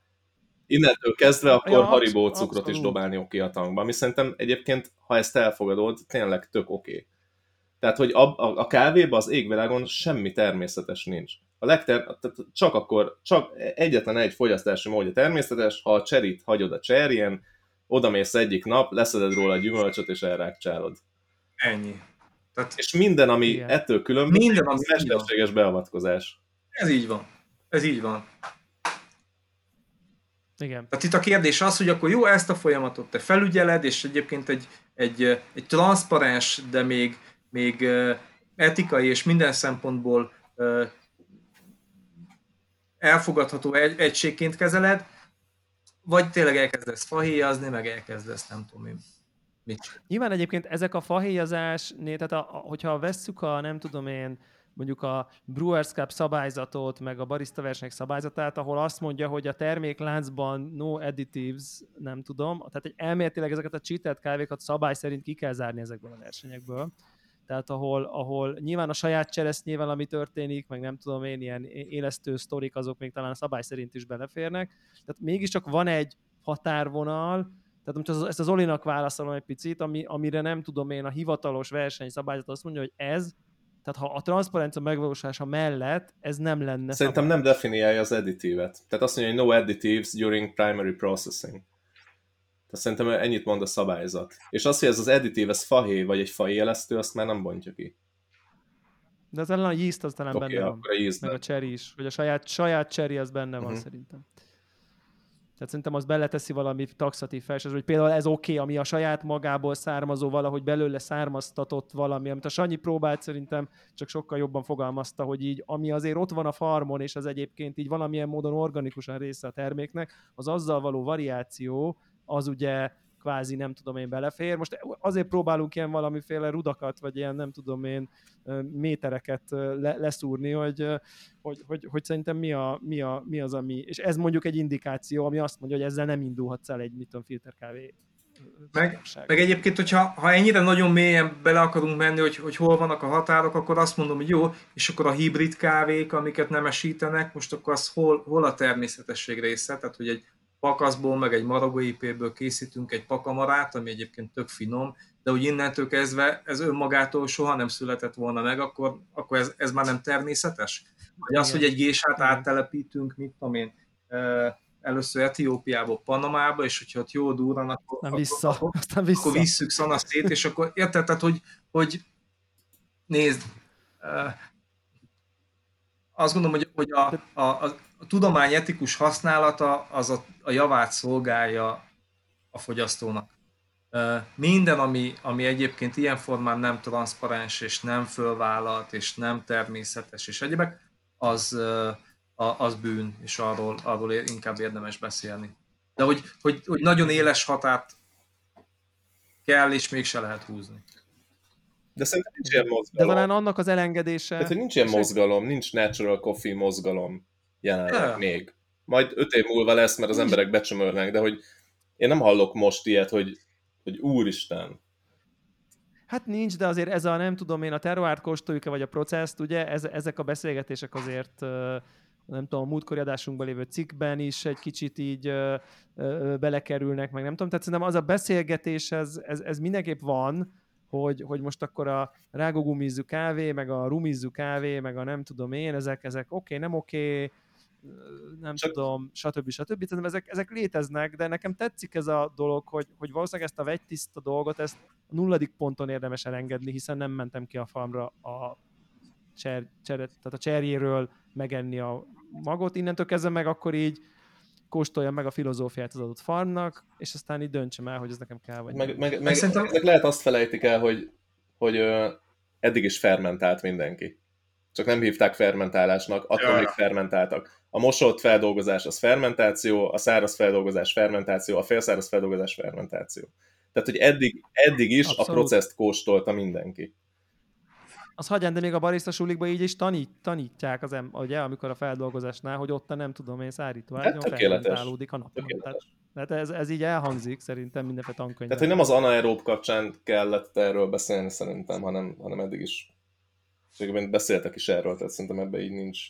Innentől kezdve akkor Haribo cukrot is dobálni oké a tankba, ami szerintem egyébként, ha ezt elfogadod, tényleg tök oké. Tehát, hogy a kávéban az égvilágon semmi természetes nincs. Csak egyetlen egy fogyasztási módja természetes, ha a cserit hagyod a cserjen, odamész egyik nap, leszeded róla a gyümölcsöt és elrákcsálod. Ennyi. Tehát és minden, ami ettől különbözik, minden, ami mesterséges beavatkozás. Ez így van. Igen. Tehát itt a kérdés az, hogy akkor jó, ezt a folyamatot te felügyeled, és egyébként egy transzparens, de még etikai és minden szempontból elfogadható egységként kezeled, vagy tényleg elkezdesz fahéjazni, meg elkezdesz nem tudom én. Mit? Nyilván egyébként ezek a fahéjazás, tehát hogyha vesszük a nem tudom én, mondjuk a Brewers Cup szabályzatot, meg a barista versenyek szabályzatát, ahol azt mondja, hogy a termékláncban no additives, nem tudom, tehát egy elméletileg ezeket a cheatelt kávékat szabály szerint ki kell zárni ezekből a versenyekből. Tehát ahol nyilván a saját cseresznyével, ami történik, meg nem tudom én, ilyen élesztő sztorik, azok még talán a szabály szerint is beleférnek. Tehát mégiscsak van egy határvonal, tehát ezt az Olinak válaszolom egy picit, amire nem tudom én, a hivatalos versenyszabályzat azt mondja, hogy ez, tehát ha a transzparencia megvalósulása mellett ez nem lenne. Szerintem szabályos. Nem definiálja az additívet. Tehát azt mondja, hogy no additives during primary processing. Tehát szerintem ennyit mond a szabályzat. És az, hogy ez az additív, ez fahéj, vagy egy faélesztő, azt már nem bontja ki. De az ellen a yeast az talán benne van. Meg a cseri is. Vagy a saját cseri az benne van szerintem. Tehát szerintem az beleteszi valami taxatív felsőző, hogy például ez oké, ami a saját magából származó, valahogy belőle származtatott valami, amit a Sanyi próbált szerintem, csak sokkal jobban fogalmazta, hogy így, ami azért ott van a farmon, és az egyébként így valamilyen módon organikusan része a terméknek, az azzal való variáció, az ugye kvázi nem tudom én belefér. Most azért próbálunk ilyen valamiféle rudakat, vagy ilyen nem tudom én métereket leszúrni, hogy szerintem mi az, ami... És ez mondjuk egy indikáció, ami azt mondja, hogy ezzel nem indulhatsz el egy filterkávé. Meg egyébként, hogyha ennyire nagyon mélyen bele akarunk menni, hogy hol vannak a határok, akkor azt mondom, hogy jó, és akkor a hibrid kávék, amiket nemesítenek, most akkor az hol a természetesség része? Tehát, hogy egy pakaszból, meg egy maragóipéből készítünk egy pakamarát, ami egyébként tök finom, de úgy innentől kezdve ez önmagától soha nem született volna meg, akkor ez már nem természetes? Vagy az, hogy egy gésát áttelepítünk, mit tudom én, először Etiópiából, Panamába, és hogyha ott jól durran, akkor visszük szanaszét, és akkor érted, tehát, hogy nézd, azt gondolom, hogy a tudomány etikus használata az a javát szolgálja a fogyasztónak. Minden, ami egyébként ilyen formán nem transzparens, és nem fölvállalt, és nem természetes, és egyébek, az bűn, és arról inkább érdemes beszélni. De hogy nagyon éles határt kell, és mégse lehet húzni. De szerintem nincs ilyen mozgalom. De talán annak az elengedése... Tehát, hogy nincs ilyen mozgalom, nincs natural coffee mozgalom jelenleg még. Majd 5 év múlva lesz, mert az emberek becsömörnek, de hogy én nem hallok most ilyet, hogy úristen. Hát nincs, de azért ez a nem tudom én, a terroárt kóstoljuk-e, vagy a processzt, ugye, ezek a beszélgetések azért... nem tudom, a múltkori adásunkban lévő cikkben is egy kicsit így belekerülnek, meg nem tudom. Tehát szerintem az a beszélgetés, ez mindenképp van, hogy most akkor a rágógumízzú kávé, meg a rumízzú kávé, meg a nem tudom én, ezek oké, nem oké, nem csak... tudom, stb. Tehát ezek léteznek, de nekem tetszik ez a dolog, hogy valószínűleg ezt a vegytiszta dolgot, ezt a 0. ponton érdemes elengedni, hiszen nem mentem ki a farmra a cserjéről megenni a magot, innentől kezdve meg akkor így kóstoljam meg a filozófiát az adott farmnak, és aztán így döntsem el, hogy ez nekem kell, vagy meg szerintem... lehet azt felejtik el, hogy eddig is fermentált mindenki. Csak nem hívták fermentálásnak, attól még fermentáltak. A mosott feldolgozás az fermentáció, a száraz feldolgozás fermentáció, a félszáraz feldolgozás fermentáció. Tehát, hogy eddig is abszolút. A processzt kóstolta mindenki. Az hagyján, de még a baristasulikban így is tanítják, ugye, amikor a feldolgozásnál, hogy ott nem tudom én szárítóágyon fermentálódik a napon. Tehát ez így elhangzik szerintem mindenféle tankönyvben. Tehát, hogy nem az anaerób kapcsán kellett erről beszélni szerintem, hanem eddig is. Beszéltek is erről, tehát szerintem ebben így nincs.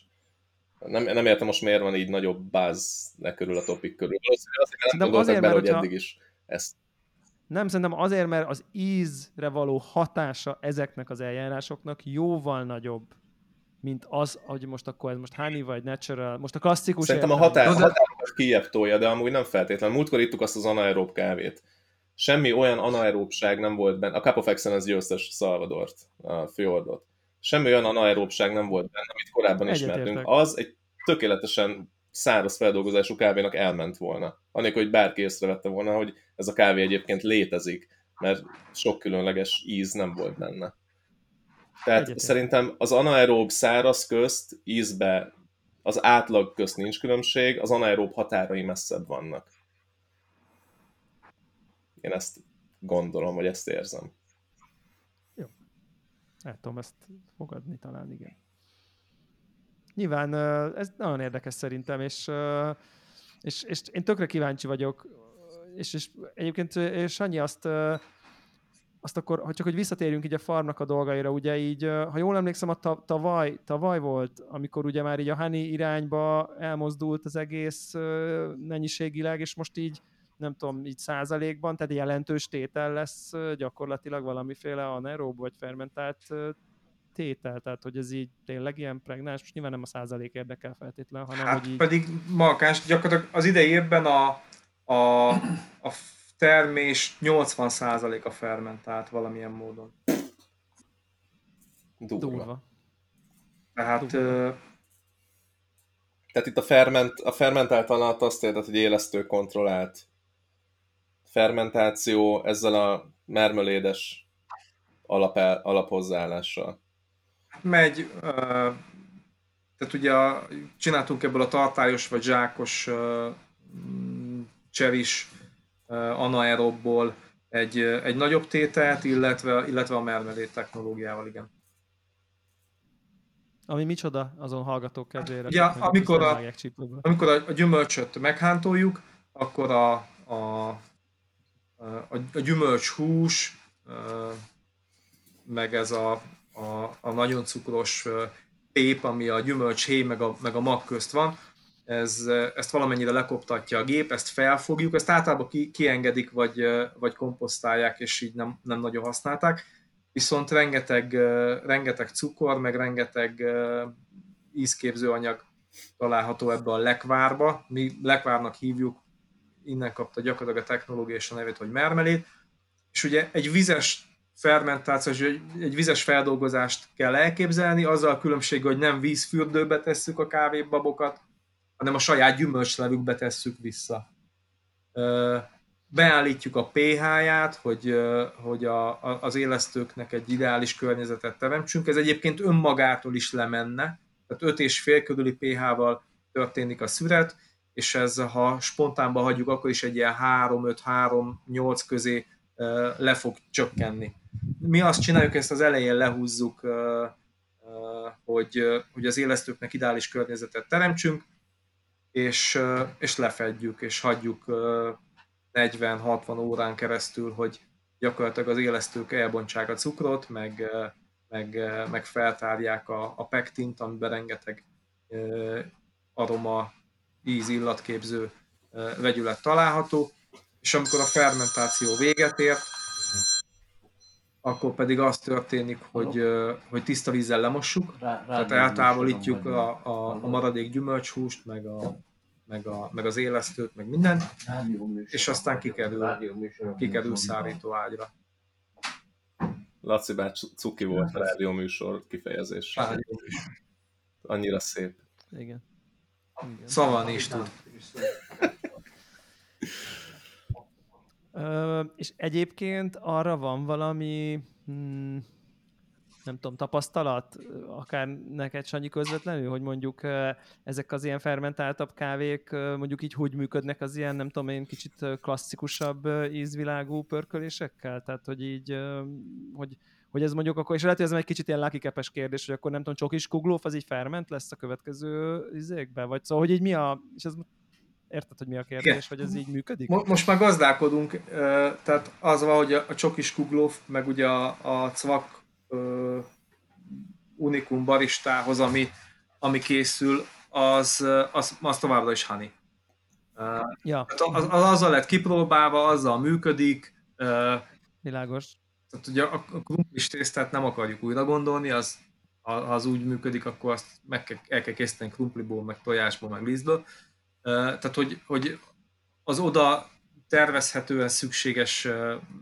Nem értem most miért van így nagyobb báz le körül a topik körül. Szerintem azért, mert hogyha... eddig is ezt. Nem, szerintem azért, mert az ízre való hatása ezeknek az eljárásoknak jóval nagyobb, mint az, hogy most akkor ez most honey vagy natural, most a klasszikus... Szerintem a határokat kijebb tolja, de amúgy nem feltétlenül. Múltkor ittuk azt az anaerób kávét. Semmi olyan anaeróbság nem volt benne. A Cup of Excellence győztes Salvadort, a Fjordot. Semmi olyan anaeróbság nem volt benne, amit korábban ismertünk. Az egy tökéletesen száraz feldolgozású kávénak elment volna. Anélkül, hogy bárki észrevette volna, hogy ez a kávé egyébként létezik, mert sok különleges íz nem volt benne. Tehát szerintem az anaerób száraz közt ízbe, az átlag közt nincs különbség, az anaerób határai messzebb vannak. Én ezt gondolom, vagy ezt érzem. Jó. El tudom ezt fogadni talán, igen. Nyilván ez nagyon érdekes szerintem, és én tökre kíváncsi vagyok, és egyébként Sanyi azt akkor, hogy csak hogy visszatérjünk így a farmnak a dolgaira, ugye így, ha jól emlékszem, a tavaly volt, amikor ugye már így a honey irányba elmozdult az egész mennyiségileg, és most így, nem tudom, így százalékban, tehát jelentős tétel lesz gyakorlatilag valamiféle anaerób vagy fermentált tétel, tehát hogy ez így tényleg ilyen pregnáns, most nyilván nem a százalék érdekel feltétlen, hanem hát, hogy így... pedig markáns, gyakorlatilag az idei évben a termés 80% a fermentált valamilyen módon. Durva. Tehát... Tehát itt a fermentált alatt azt érted, hogy élesztő kontrollált fermentáció ezzel a mermelédes alaphozzáállással. Megy, tehát ugye csináltunk ebből a tartályos vagy zsákos cseris anaerobból egy nagyobb tételt, illetve a mermelét technológiával, igen. Ami micsoda azon hallgatók kedvére? Ugye, amikor a gyümölcsöt meghántoljuk, akkor a gyümölcshús, meg ez a nagyon cukros tép, ami a gyümölcshéj, meg a mag közt van, ezt valamennyire lekoptatja a gép, ezt felfogjuk, ezt általában kiengedik, vagy komposztálják, és így nem nagyon használták, viszont rengeteg cukor, meg rengeteg ízképző anyag található ebbe a lekvárba, mi lekvárnak hívjuk, innen kapta gyakorlatilag a technológia és a nevét, hogy mermeléd, és ugye egy vizes fermentációs, egy vizes feldolgozást kell elképzelni, azzal a különbség, hogy nem vízfürdőbe tesszük a kávébabokat, hanem a saját gyümölcslevükbe tesszük vissza. Beállítjuk a pH-ját, hogy az élesztőknek egy ideális környezetet teremtsünk. Ez egyébként önmagától is lemenne, tehát 5,5 körüli pH-val történik a szüret, és ez, ha spontánban hagyjuk, akkor is egy ilyen 3-5-3-8 közé le fog csökkenni. Mi azt csináljuk, ezt az elején lehúzzuk, hogy az élesztőknek ideális környezetet teremtsünk, és lefedjük, és hagyjuk 40-60 órán keresztül, hogy gyakorlatilag az élesztők elbontsák a cukrot, meg feltárják a pektint, amiben rengeteg aroma, íz, illatképző vegyület található, és amikor a fermentáció véget ért, akkor pedig az történik, hogy tiszta vízzel lemossuk, tehát eltávolítjuk a maradék gyümölcshúst, meg az élesztőt, meg mindent, és aztán kikerül szárító ágyra. Laci bár cuki volt a rádióműsor kifejezés. Annyira szép. Igen. Szavalni is tud. És egyébként arra van valami, nem tudom, tapasztalat, akár neked, Sanyi, közvetlenül, hogy mondjuk ezek az ilyen fermentáltabb kávék mondjuk így hogy működnek az ilyen, nem tudom én, kicsit klasszikusabb ízvilágú pörkölésekkel? Tehát, hogy így, hogy ez mondjuk akkor, és lehet, hogy ez egy kicsit ilyen lákikepes kérdés, hogy akkor nem tudom, csokis kuglóf, az így ferment lesz a következő izékben? Vagy szóval, hogy így mi a, és ez érted, hogy mi a kérdés, hogy ez így működik? Most már gazdálkodunk, tehát az van, hogy a csokis kuglóf, meg ugye a cvak unikum baristához, ami készül, az továbbra is honey. Ja. Azzal lett kipróbálva, azzal működik. Világos. Tehát ugye a krumplis tésztát nem akarjuk újra gondolni, az úgy működik, akkor azt el kell készíteni krumpliból, meg tojásból, meg lisztből. Tehát, hogy az oda tervezhetően szükséges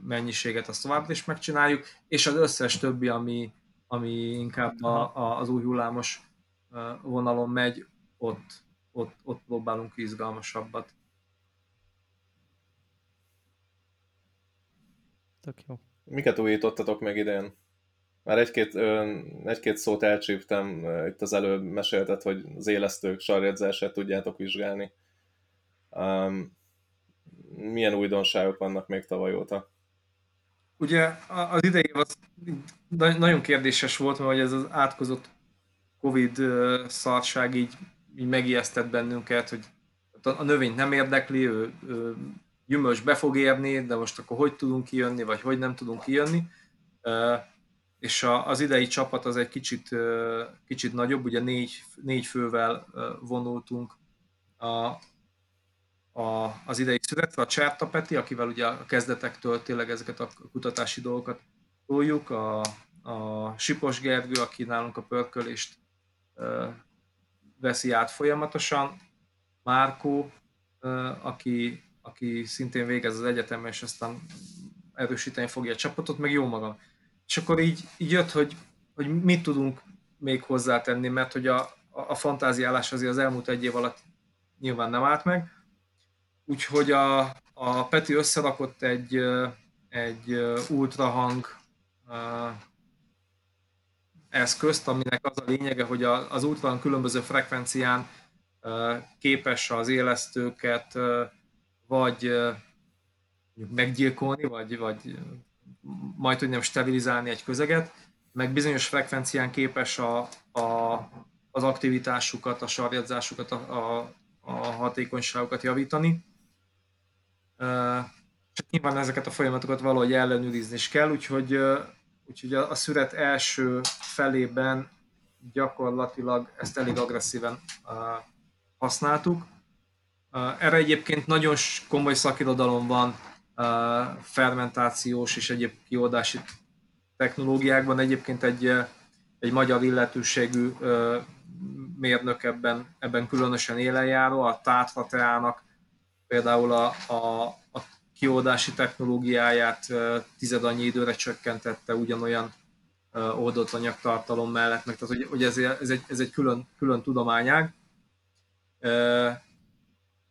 mennyiséget azt tovább is megcsináljuk, és az összes többi, ami inkább az új hullámos vonalon megy, ott próbálunk izgalmasabbat. Tök jó. Miket újítottatok meg idén? Már egy-két szót elcsíptem, itt az előbb mesélted, hogy az élesztők sarjegyzását tudjátok vizsgálni. Milyen újdonságok vannak még tavaly óta? Ugye az idei év az nagyon kérdéses volt, mert ez az átkozott Covid szarság így megijesztett bennünket, hogy a növényt nem érdekli, ő gyümölcs be fog érni, de most akkor hogy tudunk kijönni, vagy hogy nem tudunk kijönni. És az idei csapat az egy kicsit nagyobb, ugye négy fővel vonultunk az idei születre, a Cserta Peti, akivel ugye a kezdetektől tényleg ezeket a kutatási dolgokat toljuk, a Sipos Gergő, aki nálunk a pörkölést veszi át folyamatosan, Márkó, aki szintén végez az egyetemen, és aztán erősíteni fogja a csapatot, meg jó magam. És akkor így jött, hogy mit tudunk még hozzátenni, mert hogy a fantáziálás azért az elmúlt egy év alatt nyilván nem állt meg. Úgyhogy a Peti összerakott egy ultrahang eszközt, aminek az a lényege, hogy az ultrahang különböző frekvencián képes az élesztőket vagy meggyilkolni, vagy majdhogy nem sterilizálni egy közeget, meg bizonyos frekvencián képes az aktivitásukat, a sarjadzásukat, a hatékonyságukat javítani. Csak nyilván ezeket a folyamatokat valahogy ellenőrizni is kell, úgyhogy a szüret első felében gyakorlatilag ezt elég agresszíven használtuk. Erre egyébként nagyon komoly szakirodalom van fermentációs és egyéb kioldási technológiákban. Egyébként egy magyar illetőségű mérnök ebben különösen élenjáró, a Tátra teának például a kioldási technológiáját tizedannyi időre csökkentette ugyanolyan oldott anyagtartalom mellett, meg tehát, hogy ez egy külön tudományág,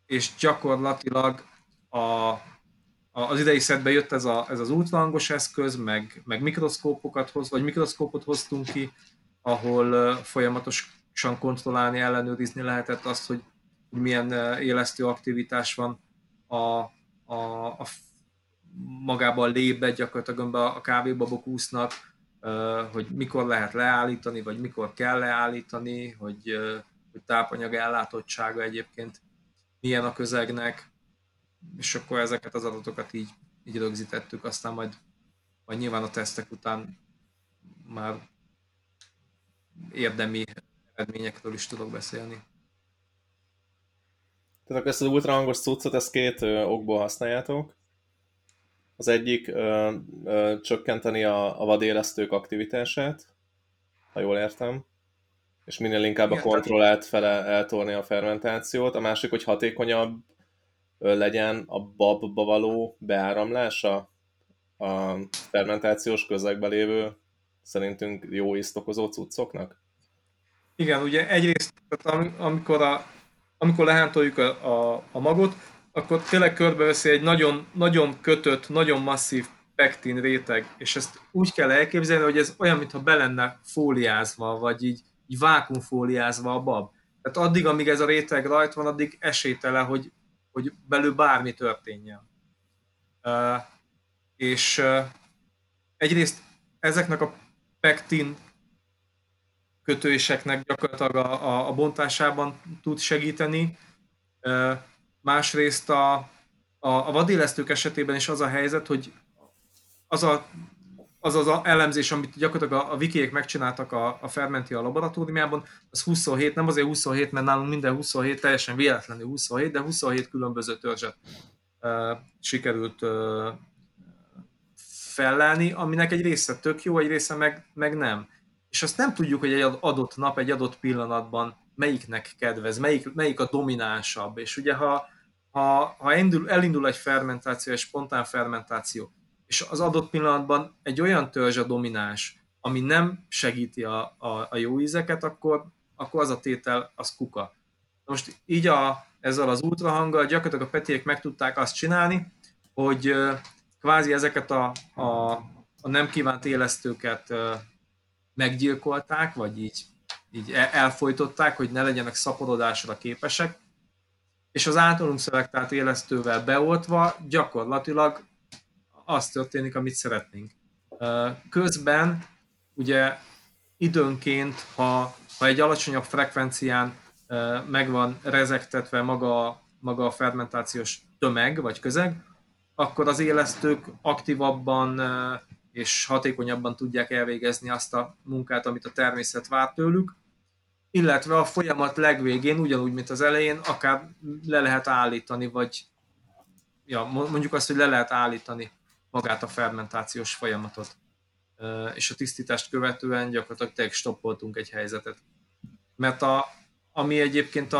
és gyakorlatilag az idei szedbe jött ez az ultrahangos eszköz, meg mikroszkópot hoztunk ki, ahol folyamatosan kontrollálni, ellenőrizni lehetett azt, hogy milyen élesztő aktivitás van a magában a lépbe, gyakorlatilag a kávébabok úsznak, hogy mikor lehet leállítani, vagy mikor kell leállítani, hogy tápanyag ellátottsága egyébként milyen a közegnek, és akkor ezeket az adatokat így rögzítettük, aztán majd nyilván a tesztek után már érdemi eredményekről is tudok beszélni. Tehát ezt az ultrahangos cuccot, ezt két okból használjátok. Az egyik csökkenteni a vadélesztők aktivitását, ha jól értem, és minél inkább a kontrollált fele eltolni a fermentációt. A másik, hogy hatékonyabb legyen a babba való beáramlása a fermentációs közegben lévő szerintünk jó ízt okozó cuccoknak? Igen, ugye egyrészt, amikor amikor lehántoljuk a magot, akkor tényleg körbeveszi egy nagyon, nagyon kötött, nagyon masszív pektin réteg, és ezt úgy kell elképzelni, hogy ez olyan, mintha be lenne fóliázva, vagy így vákumfóliázva a bab. Tehát addig, amíg ez a réteg rajt van, addig esélytelen, hogy belül bármi történjen. És egyrészt ezeknek a pektin kötőseknek gyakorlatilag a bontásában tud segíteni. Másrészt a vadélesztők esetében is az a helyzet, hogy az elemzés, amit gyakorlatilag a vikiék megcsináltak a Fermentia laboratóriumában, az 27, nem azért 27, mert nálunk minden 27, teljesen véletlenül 27, de 27 különböző törzset sikerült fellelni, aminek egy része tök jó, egy része meg nem. És azt nem tudjuk, hogy egy adott nap, egy adott pillanatban melyiknek kedvez, melyik a dominánsabb. És ugye ha elindul egy fermentáció, egy spontán fermentáció, és az adott pillanatban egy olyan törzs a domináns, ami nem segíti a jó ízeket, akkor az a tétel, az kuka. Most így ezzel az ultrahanggal gyakorlatilag a petiek meg tudták azt csinálni, hogy kvázi ezeket a nem kívánt élesztőket meggyilkolták, vagy így elfojtották, hogy ne legyenek szaporodásra képesek, és az általunk szelektált élesztővel beoltva gyakorlatilag az történik, amit szeretnénk. Közben ugye időnként, ha egy alacsonyabb frekvencián megvan rezegtetve maga a fermentációs tömeg vagy közeg, akkor az élesztők aktívabban és hatékonyabban tudják elvégezni azt a munkát, amit a természet vár tőlük, illetve a folyamat legvégén, ugyanúgy, mint az elején, akár le lehet állítani, vagy mondjuk azt, hogy le lehet állítani magát a fermentációs folyamatot. És a tisztítást követően gyakorlatilag tényleg stoppoltunk egy helyzetet. Mert ami egyébként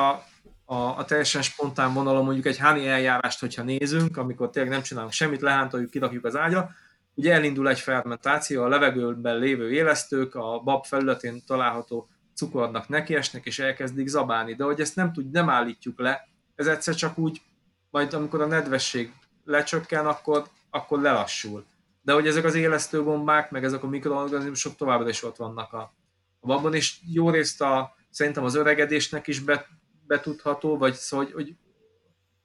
a teljesen spontán vonalon, mondjuk egy háni eljárást, hogyha nézünk, amikor tényleg nem csinálunk semmit, lehántoljuk, kirakjuk az ágyra, ugye elindul egy fermentáció, a levegőben lévő élesztők, a bab felületén található cukornak nekiesnek, és elkezdik zabálni. De hogy ezt nem állítjuk le, ez egyszer csak úgy, majd amikor a nedvesség lecsökken, akkor lelassul. De hogy ezek az élesztőgombák, meg ezek a mikroorganizmusok továbbra is ott vannak a babban, és jó részt szerintem az öregedésnek is betudható, vagy szóval, hogy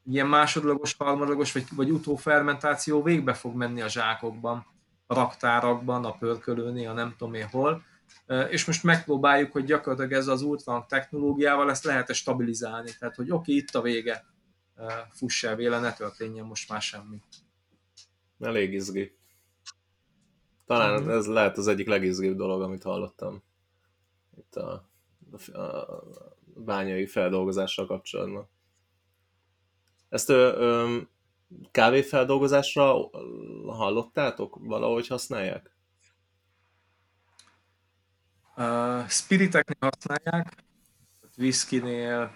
ilyen másodlagos, harmadlagos, vagy utófermentáció végbe fog menni a zsákokban, a raktárakban, a pörkölőnél, a nem tudom én hol. És most megpróbáljuk, hogy gyakorlatilag ez az ultrahang technológiával ezt lehet-e stabilizálni. Tehát, hogy oké, itt a vége, fuss el véle, ne történjen most már semmi. Elég izgi. Talán ez lehet az egyik legizgibb dolog, amit hallottam itt a bányai feldolgozással kapcsolatban. Ezt kávéfeldolgozásra hallottátok? Valahogy használják? Spiriteknél használják, whiskynél,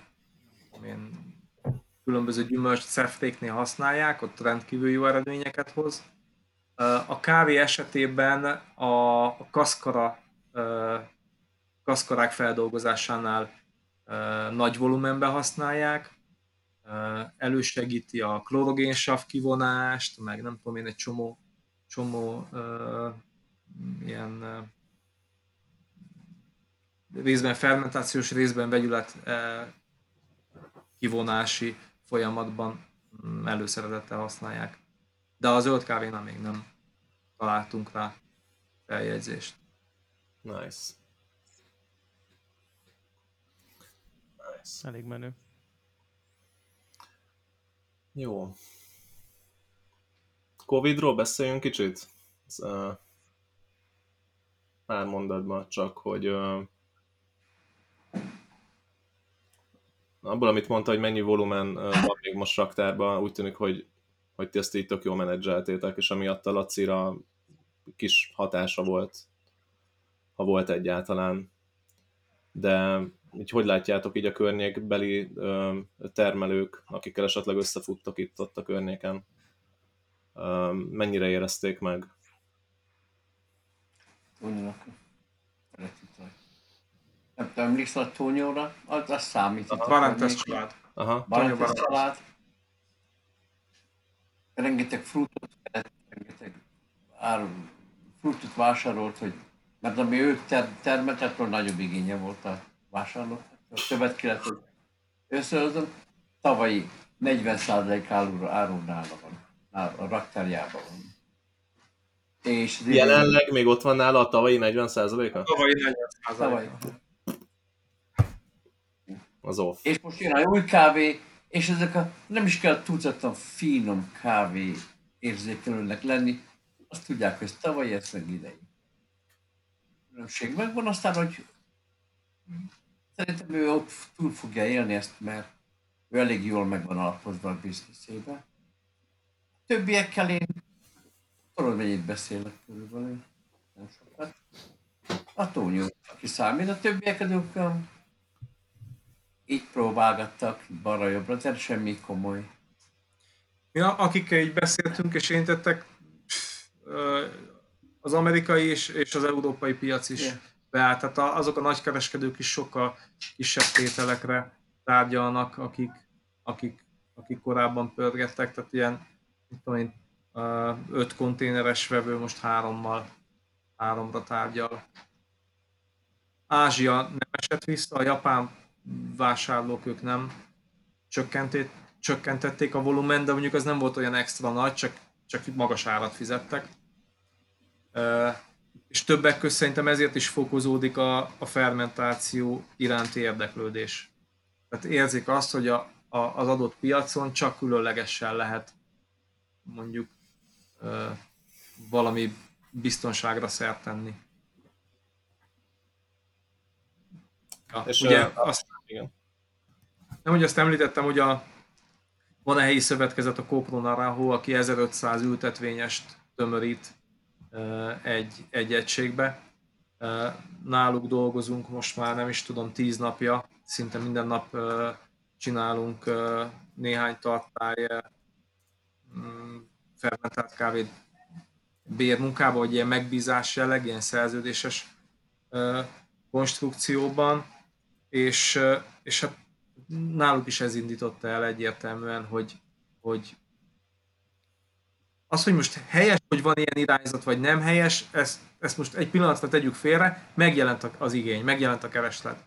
különböző gyümölcs szeftéknél használják, ott rendkívül jó eredményeket hoz. A kávé esetében a kaszkarák feldolgozásánál nagy volumenben használják, elősegíti a klorogénsav kivonást, meg nem tudom én, egy csomó ilyen részben fermentációs, részben vegyület kivonási folyamatban előszeretettel használják. De a zöld kávénál még nem találtunk rá feljegyzést. Nice. Elég menő. Jó. Covidról beszéljünk kicsit. Pár mondatban csak, hogy abból, amit mondta, hogy mennyi volumen van még most raktárban, úgy tűnik, hogy ti ezt így tök jól menedzseltétek, és amiatt a Lacira kis hatása volt, ha volt egyáltalán. De így hogy látjátok így a környékbeli termelők, akikkel esetleg összefuttak itt-ott a környéken? Mennyire érezték meg? Tónyónak. Nem tudom, emlékszel a Tónyóra? Az számít. A Barantez család. Barantez szalát, rengeteg frutot vásárolt, hogy, mert ami ő termelt, attól nagyobb igénye volt a vásárlóknak. Többet kellett, hogy összehozom, tavalyi 40% áru nála van, a raktárjában van. És jelenleg még ott van nála a tavalyi 40%-a? Tavalyi 40%-a. Az off. És most jön a új kávé, és ezek a nem is kell tucatlan finom kávé érzékelőnek lenni, azt tudják, hogy ez tavalyi, ez meg idei. Különbség megvan, aztán, hogy szerintem ő ott túl fogja élni ezt, mert ő elég jól megvan alapozva a bizniszébe. A többiekkel én tudod, mennyit beszélek körülbelül, nem sokat. A Tónya, aki számít, a többieket őkkel így próbálgattak balra-jobbra, tehát semmi komoly. Ja, akikkel így beszéltünk és érintettek, az amerikai és az európai piac is beállt. Tehát azok a nagykereskedők is sokkal kisebb tételekre tárgyalnak, akik korábban pörgettek. Tehát ilyen, mit tudom én, 5 konténeres vevő most 3-ra tárgyal. Ázsia nem esett vissza, a japán vásárlók ők nem csökkentették a volumen, de mondjuk az nem volt olyan extra nagy, csak magas árat fizettek. És többek között szerintem ezért is fokozódik a fermentáció iránti érdeklődés. Tehát érzik azt, hogy az adott piacon csak különlegesen lehet mondjuk valami biztonságra szert tenni. Ja, és ugye nem, hogy azt említettem, hogy van a helyi szövetkezet, a Cooperativo Navajo, aki 1500 ültetvényest tömörít egy egységbe. Náluk dolgozunk most már nem is tudom 10 napja, szinte minden nap csinálunk néhány tartály fermentált kávét bérmunkába, vagy ilyen megbízás jelleg, ilyen szerződéses konstrukcióban, és hát náluk is ez indította el egyértelműen, hogy az, hogy most helyes, hogy van ilyen irányzat, vagy nem helyes, ezt most egy pillanatra tegyük félre, megjelent az igény, megjelent a kereslet.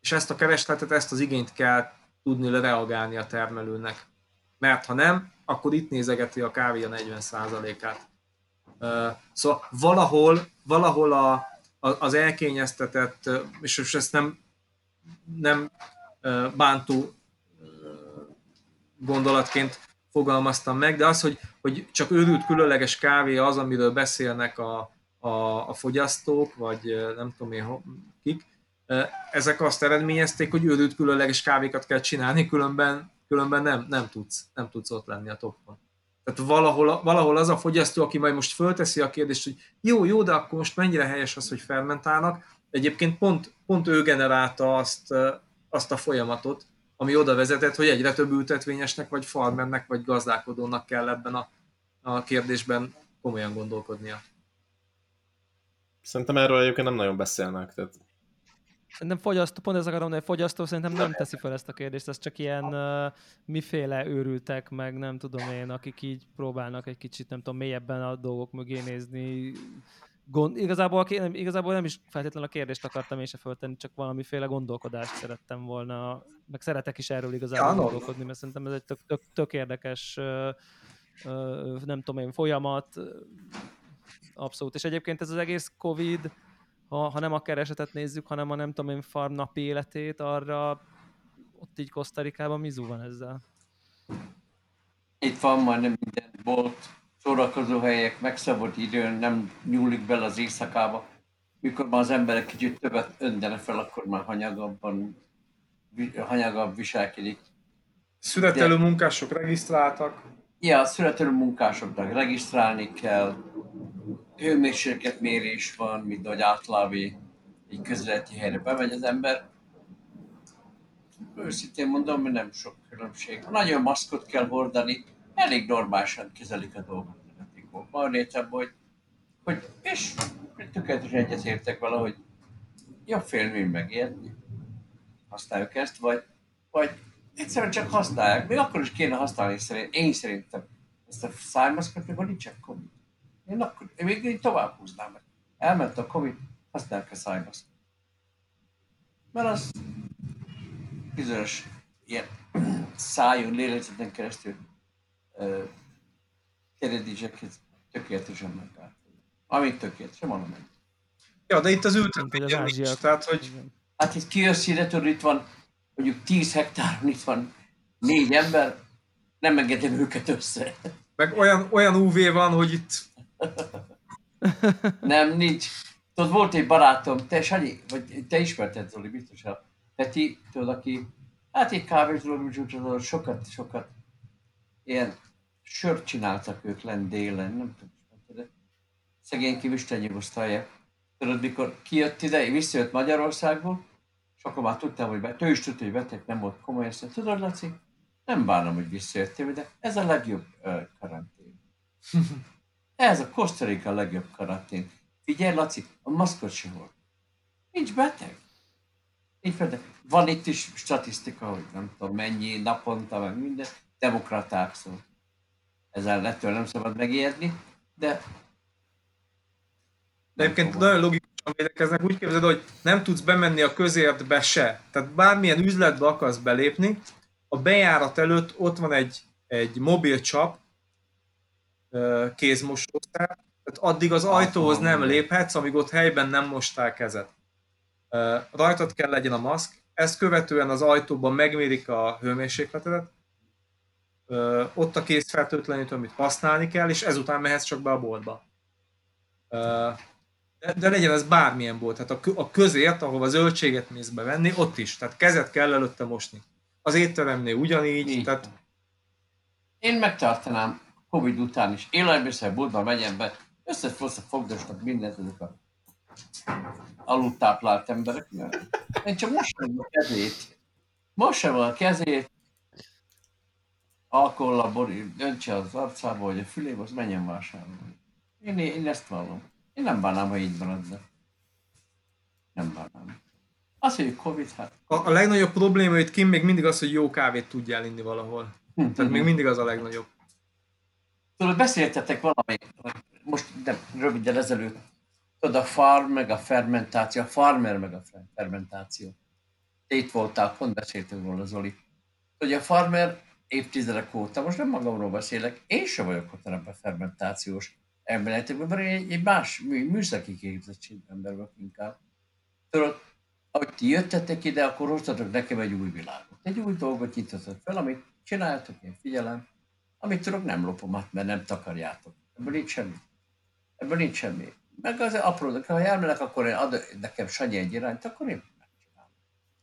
És ezt a keresletet, ezt az igényt kell tudni reagálni a termelőnek. Mert ha nem, akkor itt nézegeti a kávé a 40%-át. Szóval valahol az elkényeztetett, és ezt nem bántó gondolatként fogalmaztam meg, de az, hogy csak őrült különleges kávé az, amiről beszélnek a fogyasztók, vagy nem tudom én kik, ezek azt eredményezték, hogy őrült különleges kávékat kell csinálni, különben nem tudsz ott lenni a topon. Tehát valahol az a fogyasztó, aki majd most fölteszi a kérdést, hogy jó, de akkor most mennyire helyes az, hogy fermentálnak, egyébként pont ő generálta azt a folyamatot, ami oda vezetett, hogy egyre több ültetvényesnek, vagy farmernek, vagy gazdálkodónak kell ebben a kérdésben komolyan gondolkodnia. Szerintem erről egyébként nem nagyon beszélnek. Tehát... pont ez akarom, hogy fogyasztó szerintem nem teszi fel ezt a kérdést, ez csak ilyen miféle őrültek, meg nem tudom én, akik így próbálnak egy kicsit, nem tudom, mélyebben a dolgok mögé nézni. Igazából nem is feltétlenül a kérdést akartam én se föltenni, csak valamiféle gondolkodást szerettem volna, meg szeretek is erről igazából gondolkodni, mert szerintem ez egy tök érdekes, nem tudom én, folyamat, abszolút. És egyébként ez az egész Covid, ha nem a keresetet nézzük, hanem a nem tudom én farm napi életét, arra ott így Kosztarikában mizú van ezzel? Itt van majdnem minden bolt, szórakozóhelyek, megszabott időn, nem nyúlik bele az éjszakába. Mikor már az emberek kicsit többet öntenek fel, akkor már hanyagabb viselkedik. Születelő munkások regisztráltak? Ja, születelő munkásoknak regisztrálni kell. Hőmérsékletmérés van, mint ahogy átlávé egy közéleti helyre bemegy az ember. Őszintén mondom, hogy nem sok különbség. Nagyon maszkot kell hordani, elég normálisan kezelik a dolgot. Van értem, és tökéletesen egyetértek vele, hogy jobb félni, mint megérni. Használjuk ezt, vagy egyszerűen csak használják. Még akkor is kéne használni, én szerintem ezt a szájmaszkot, mikor nincsen Covid. Én még így tovább húznám meg. Elment a Covid, használják a szájmaszkot. Mert az bizonyos ilyen szájon lélegzeten keresztül kérdéseket tökéletesen megállt. Amint tökéletesen, mondom meg. Ja, de itt az ültetményen nincs, tehát hogy... Hát itt kijössz ide, tudod, itt van mondjuk 10 hektáron, itt van 4 ember, nem engedem őket össze. Meg olyan UV van, hogy itt... Nem, nincs. Tudod, volt egy barátom, te Sanyi, vagy te ismerted, Zoli, biztosan. Peti, tudod, aki, hát egy kávézoló, sokat ilyen sört csináltak ők lent délen, nem tudom, de szegény Kivistenyi osztályát. Tudod, mikor kijött ide, visszajött Magyarországból, és akkor már tudtam, hogy ő is tudta, hogy beteg, nem volt komoly, és tudod, Laci, nem bánom, hogy visszajöttél, de ez a legjobb karantén. Ez a Costa Rica a legjobb karantén. Figyelj, Laci, a maszkod se volt. Nincs beteg. Nincs beteg. Van itt is statisztika, hogy nem tudom mennyi, naponta, meg minden, demokraták szó. Ezzel ettől nem szabad megijedni, de... De egyébként nagyon logikusan védekeznek, úgy képzeld, hogy nem tudsz bemenni a közértbe se. Tehát bármilyen üzletbe akarsz belépni, a bejárat előtt ott van egy mobil csap, kézmosószár, tehát addig az ajtóhoz nem léphetsz, amíg ott helyben nem mostál kezed. Rajtad kell legyen a maszk, ezt követően az ajtóban megmérik a hőmérsékletedet, ott a kézfertőtlenítő, amit használni kell, és ezután mehetsz csak be a boltba. De legyen ez bármilyen bolt, tehát a közért, ahova zöldséget mész bevenni, ott is, tehát kezet kell előtte mosni. Az étteremnél ugyanígy, tehát... Én megtartanám Covid után is, élelmiszerboltba menjen be, összefogdosnak mindent azok a alultáplált emberek. Én csak mossam a kezét, alkohollal borít, döntse az arcába, hogy a fülébe, az menjen vásárolni. Én ezt vallom. Én nem bánnám, ha így marad, de nem bánnám. Az, hogy Covid, hát... A legnagyobb probléma itt kint még mindig az, hogy jó kávét tudjál inni valahol. Tehát még mindig az a legnagyobb. Tudod, beszéltetek valamelyik, most nem, röviddel ezelőtt, tudod, a farm meg a fermentáció, a farmer meg a fermentáció. Te itt voltál, pont beszéltünk róla, Zoli. Hogy a farmer évtizedek óta, most nem magamról beszélek, én sem vagyok ott ebben fermentációs elméletekben, mert egy más műszaki képzettség emberben inkább. Tudod, ahogy ti jöttetek ide, akkor hoztatok nekem egy új világot. Egy új dolgot nyitottatok fel, amit csináltok, én figyelem, amit tudok, nem lopom át, mert nem takarjátok. Ebből nincs semmi. Meg az aprónak, ha elmenek, akkor én ad nekem Sanyi egy irányt, akkor én megcsinálom.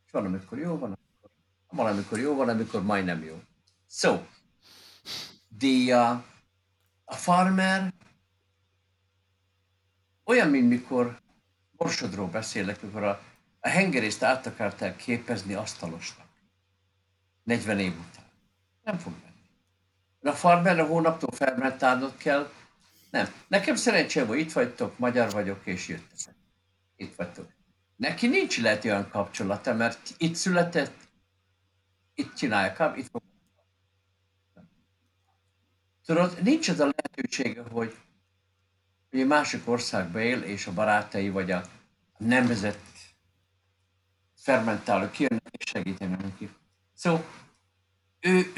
És van, amikor jó, van, amikor majdnem jó. So, a farmer olyan, mint mikor Borsodról beszélek, mikor a hengerészt át akarták képezni asztalosnak. 40 év után. Nem fog menni. De a farmer a hónaptól fermentálnod kell. Nem. Nekem szerencsém, hogy itt vagytok, magyar vagyok, és jöttetek. Itt vagytok. Neki nincs lehet olyan kapcsolata, mert itt született, itt csinálják, itt fog. Tudod, nincs az a lehetősége, hogy egy másik országban él, és a barátai vagy a nemzet fermentáló kijönnek és segítenek neki. Szóval ő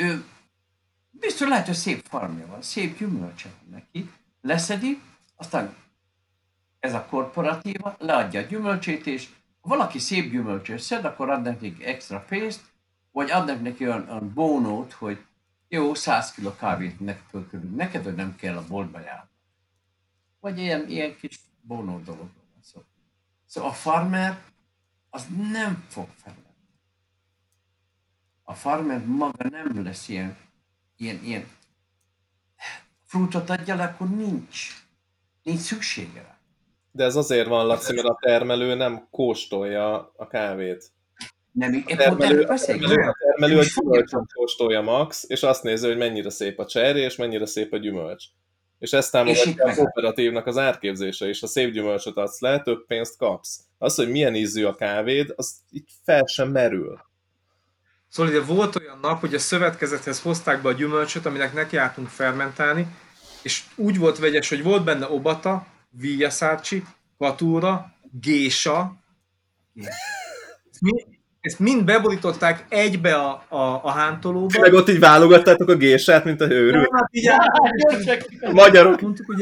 biztos lehet, hogy szép farmja van, szép gyümölcse van neki, leszedi, aztán ez a korporatíva leadja a gyümölcsét, és ha valaki szép gyümölcsöt szed, akkor ad nekik extra pénzt, vagy adnak neki olyan bónót, hogy jó, 100 kg kávét neked, hogy nem kell a boltba járni. Vagy ilyen kis bónó dologról van szó. Szóval a farmer az nem fog felelni. A farmer maga nem lesz ilyen frutot adja le, akkor nincs szüksége rá. De ez azért van, Laci, mert a termelő nem kóstolja a kávét. Nem, a termelő a gyümölcsön kóstolja max, és azt nézi, hogy mennyire szép a cserje, és mennyire szép a gyümölcs. És ezt támogatja a kooperatívnak az árképzése is. Ha szép gyümölcsöt adsz le, több pénzt kapsz. Az, hogy milyen ízű a kávéd, az itt fel sem merül. Szóval ide volt olyan nap, hogy a szövetkezethez hozták be a gyümölcsöt, aminek nekiálltunk fermentálni, és úgy volt vegyes, hogy volt benne obata, villaszácsi, katúra, gésa. Ezt mind beborították egybe a hántolóba. Tényleg ott így válogattátok a gésát, mint a hőrül. Magyarok. Mondtuk,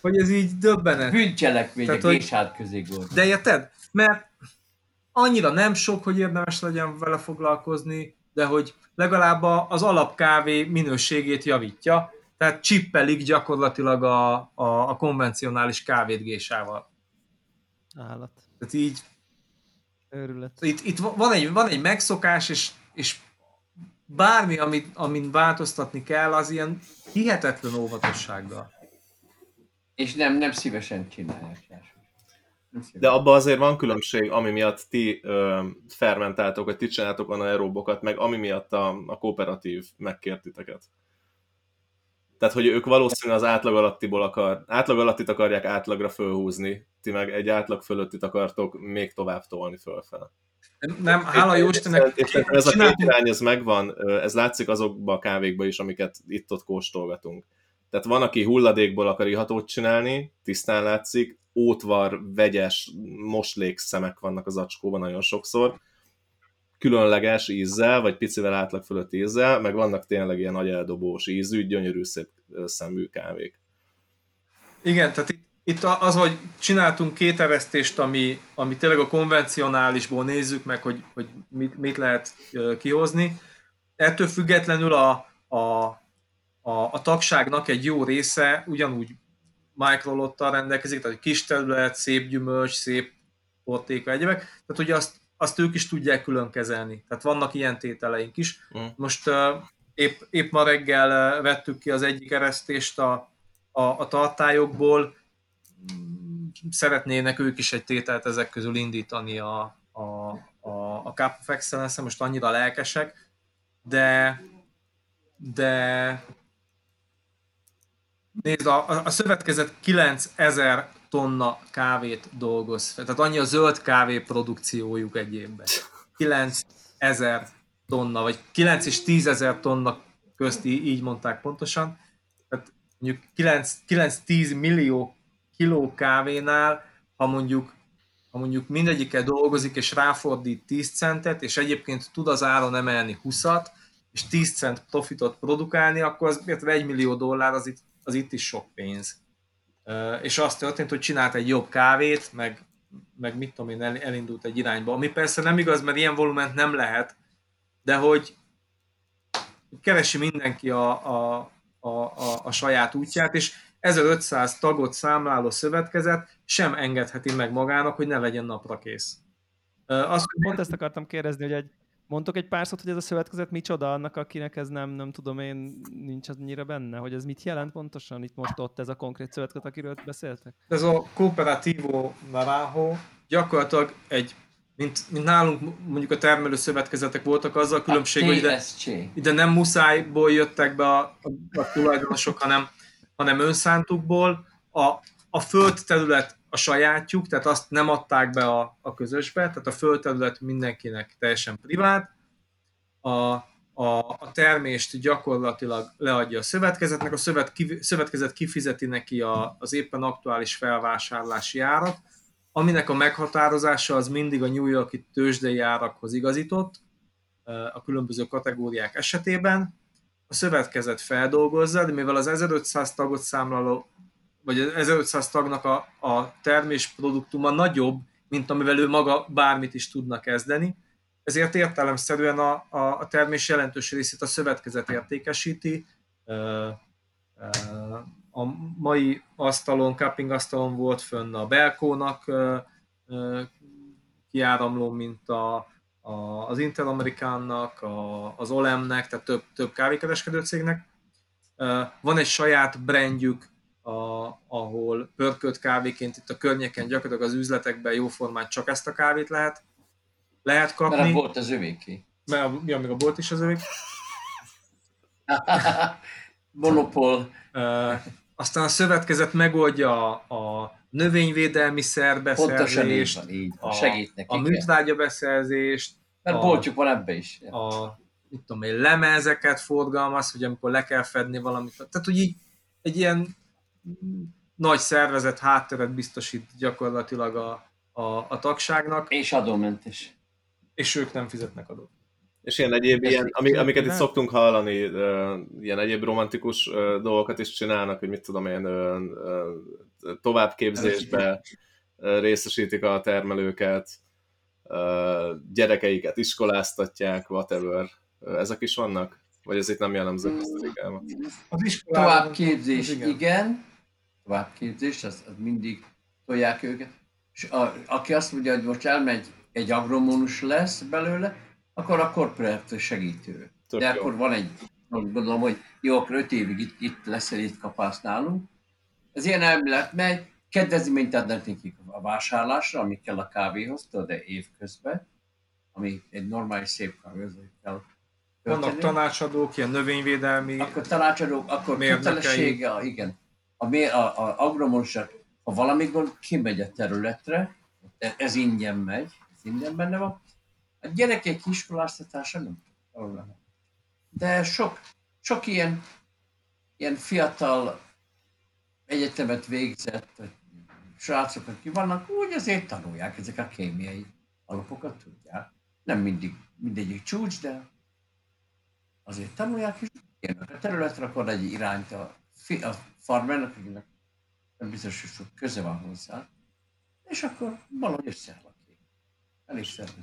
hogy ez így döbbenet. Bűncselekmény a gésát közé volt. De érted? Mert annyira nem sok, hogy érdemes legyen vele foglalkozni, de hogy legalább az alapkávé minőségét javítja, tehát csippelik gyakorlatilag a konvencionális kávét gésával. Állat. Tehát így... Őrület. Itt van egy megszokás, és bármi, amin változtatni kell, az ilyen hihetetlen óvatossággal. És nem szívesen csinálják. De abban azért van különbség, ami miatt ti fermentáltok, vagy ti csináltok anaeróbokat, meg ami miatt a kooperatív megkért titeket. Tehát, hogy ők valószínűleg az átlag alattit akarják átlagra fölhúzni, ti meg egy átlag fölöttit akartok még tovább tolni fölfele. Nem, hála jó Istennek. És ez a két irány, ez megvan, ez látszik azokban a kávékban is, amiket itt-ott kóstolgatunk. Tehát van, aki hulladékból akar ihatót csinálni, tisztán látszik, ótvar, vegyes, moslékszemek vannak az acskóban nagyon sokszor, különleges ízzel, vagy picivel átlag fölött ízzel, meg vannak tényleg ilyen agyeldobós ízű, gyönyörű, szép szemű kávék. Igen, tehát itt az, hogy csináltunk két evesztést, ami tényleg a konvencionálisból nézzük meg, hogy mit lehet kihozni. Ettől függetlenül a tagságnak egy jó része ugyanúgy microlottal rendelkezik, tehát kis terület, szép gyümölcs, szép portéka, egyébek. Tehát ugye azt ők is tudják külön kezelni. Tehát vannak ilyen tételeink is. Most épp ma reggel vettük ki az egyik eresztést a tartályokból. Szeretnének ők is egy tételt ezek közül indítani a Cup of Excellence-re, most annyira lelkesek, de nézd, a szövetkezet 9000 tonna kávét dolgoz. Tehát annyi a zöld kávé produkciójuk egy évben. 9000 tonna, vagy 9 és 10.000 tonna közt, így mondták pontosan. Tehát mondjuk 9-10 millió kiló kávénál, ha mondjuk mindegyikkel dolgozik, és ráfordít 10 centet, és egyébként tud az áron emelni 20-at, és 10 cent profitot produkálni, akkor az 1 millió dollár az itt is sok pénz. És az történt, hogy csinált egy jobb kávét, meg mit tudom én, elindult egy irányba. Ami persze nem igaz, mert ilyen volument nem lehet, de hogy keresi mindenki a saját útját, és 1500 tagot számláló szövetkezet sem engedheti meg magának, hogy ne legyen napra kész. Pont ezt akartam kérdezni, hogy mondtok egy pár szót, hogy ez a szövetkezet micsoda annak, akinek ez nem tudom én, nincs annyira benne, hogy ez mit jelent pontosan itt most ott ez a konkrét szövetkezet, akiről beszéltek? Ez a Cooperativo Navajo gyakorlatilag egy, mint nálunk mondjuk a termelő szövetkezetek voltak, azzal a különbség, hogy ide nem muszájból jöttek be a tulajdonosok, hanem önszántukból. A földterület a sajátjuk, tehát azt nem adták be a közösbe, tehát a földterület mindenkinek teljesen privát, a termést gyakorlatilag leadja a szövetkezetnek, a szövetkezet kifizeti neki az éppen aktuális felvásárlási árat, aminek a meghatározása az mindig a New York-i tőzsdei árakhoz igazított, a különböző kategóriák esetében. A szövetkezet feldolgozza, de mivel az 1500 tagot számláló, vagy az 1500 tagnak a termésproduktuma nagyobb, mint amivel ő maga bármit is tudna kezdeni, ezért értelemszerűen a termés jelentős részét a szövetkezet értékesíti. A mai asztalon, cupping asztalon volt fönn a Belkónak kiáramló, mint az Interamerikának, az Olemnek, tehát több kávékereskedő cégnek. Van egy saját brandjük, ahol pörkölt kávéként itt a környéken gyakorlatilag az üzletekben jóformán csak ezt a kávét lehet kapni. Mert volt az övéké. Ja, még a bolt is az övék. Monopol. Aztán a szövetkezet megoldja a növényvédelmi szerbeszerzést, a műtrágya beszerzést, Mert boltjuk van ebbe is. A mit tudom én, lemezeket forgalmaz, hogy amikor le kell fedni valamit. Tehát, hogy így egy ilyen nagy szervezet hátteret biztosít gyakorlatilag a tagságnak. És adómentes. És ők nem fizetnek adót. És ilyen egyéb, ilyen, amiket itt szoktunk hallani, ilyen egyéb romantikus dolgokat is csinálnak, hogy mit tudom én, továbbképzésbe részesítik a termelőket, gyerekeiket iskoláztatják, whatever. Ezek is vannak? Vagy ez itt nem jellemző? Továbbképzés, igen. Továbbképzés, az mindig tolják őket. És aki azt mondja, hogy most elmegy, egy agronómus lesz belőle, akkor a korporátor segítő. Tök de jó. Akkor van egy, gondolom, hogy jó, akkor 5 évig itt leszel, itt kapálsz nálunk. Ez ilyen elmélet megy, kedvezményt adnak nekik a vásárlásra, ami kell a kávéhoz, de évközben, ami egy normális szép kávéhoz kell történni. Vannak tanácsadók, ilyen növényvédelmi... Akkor tanácsadók, akkor kötelessége, igen. A agronomosnak, ha valamikor kimegy a területre, ez ingyen megy, ez ingyen benne van. A gyerekek iskoláztatása nem tudom. De sok ilyen fiatal egyetemet végzett srácok, akik vannak, úgy azért tanulják, ezek a kémiai alapokat tudják. Nem mindegyik csúcs, de azért tanulják, és a területre akkor egy irányt a farmernek, akinek nem biztos, hogy sok köze van hozzá, és akkor valahogy összeáll.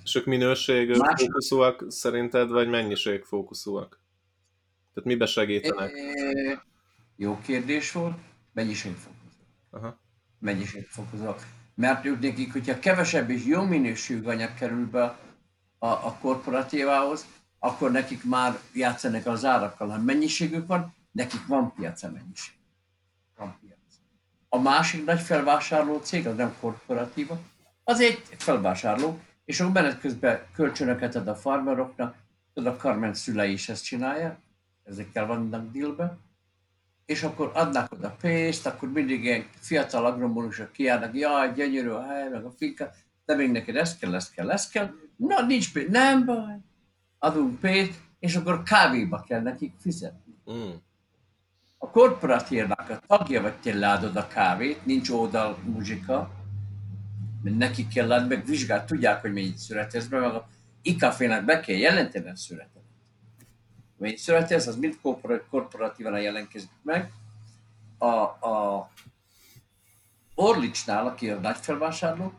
És ők minőség fókuszúak szerinted, vagy mennyiség fókuszúak? Tehát mibe segítenek? Jó kérdés volt. Mennyiség fókuszúak. Mert ők nekik, hogyha kevesebb és jó minőségű anyag kerül be a korporatívához, akkor nekik már játszanak az árakkal. Ha mennyiségük van, nekik van piaca mennyiség. A másik nagy felvásárló cég, az nem korporatíva, az egy felvásárló, és akkor menet közben kölcsönöket ad a farmeroknak, a Carmen szülei is ezt csinálja, ezekkel vannak dealben, és akkor adnak oda pénzt, akkor mindig ilyen fiatal agronomusok kijárnak, jaj, gyönyörű a hely, meg a finka, de még neked ezt kell, na nincs pénz, nem baj, adunk pénzt, és akkor kávéba kell nekik fizetni. A korporatívnak a tagja, vagy te leadod a kávét, nincs oldal muzsika, mert neki kell adni, meg vizsgálni, tudják, hogy mennyit születesz be, meg a ikáfénak be kell jelenteni a születet. Mennyit születesz, az mind korporatívan jelentkezik meg. A Orlicsnál, aki a nagy felvásárló,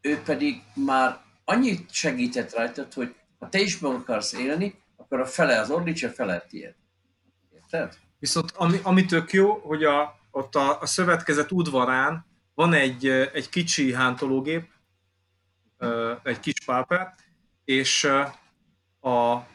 ő pedig már annyit segített rajtad, hogy ha te is meg akarsz élni, akkor a fele az Orlics, a fele tiéd. Érted? Viszont ami tök jó, hogy ott a szövetkezet udvarán van egy kicsi hántológép, egy kis páper, és a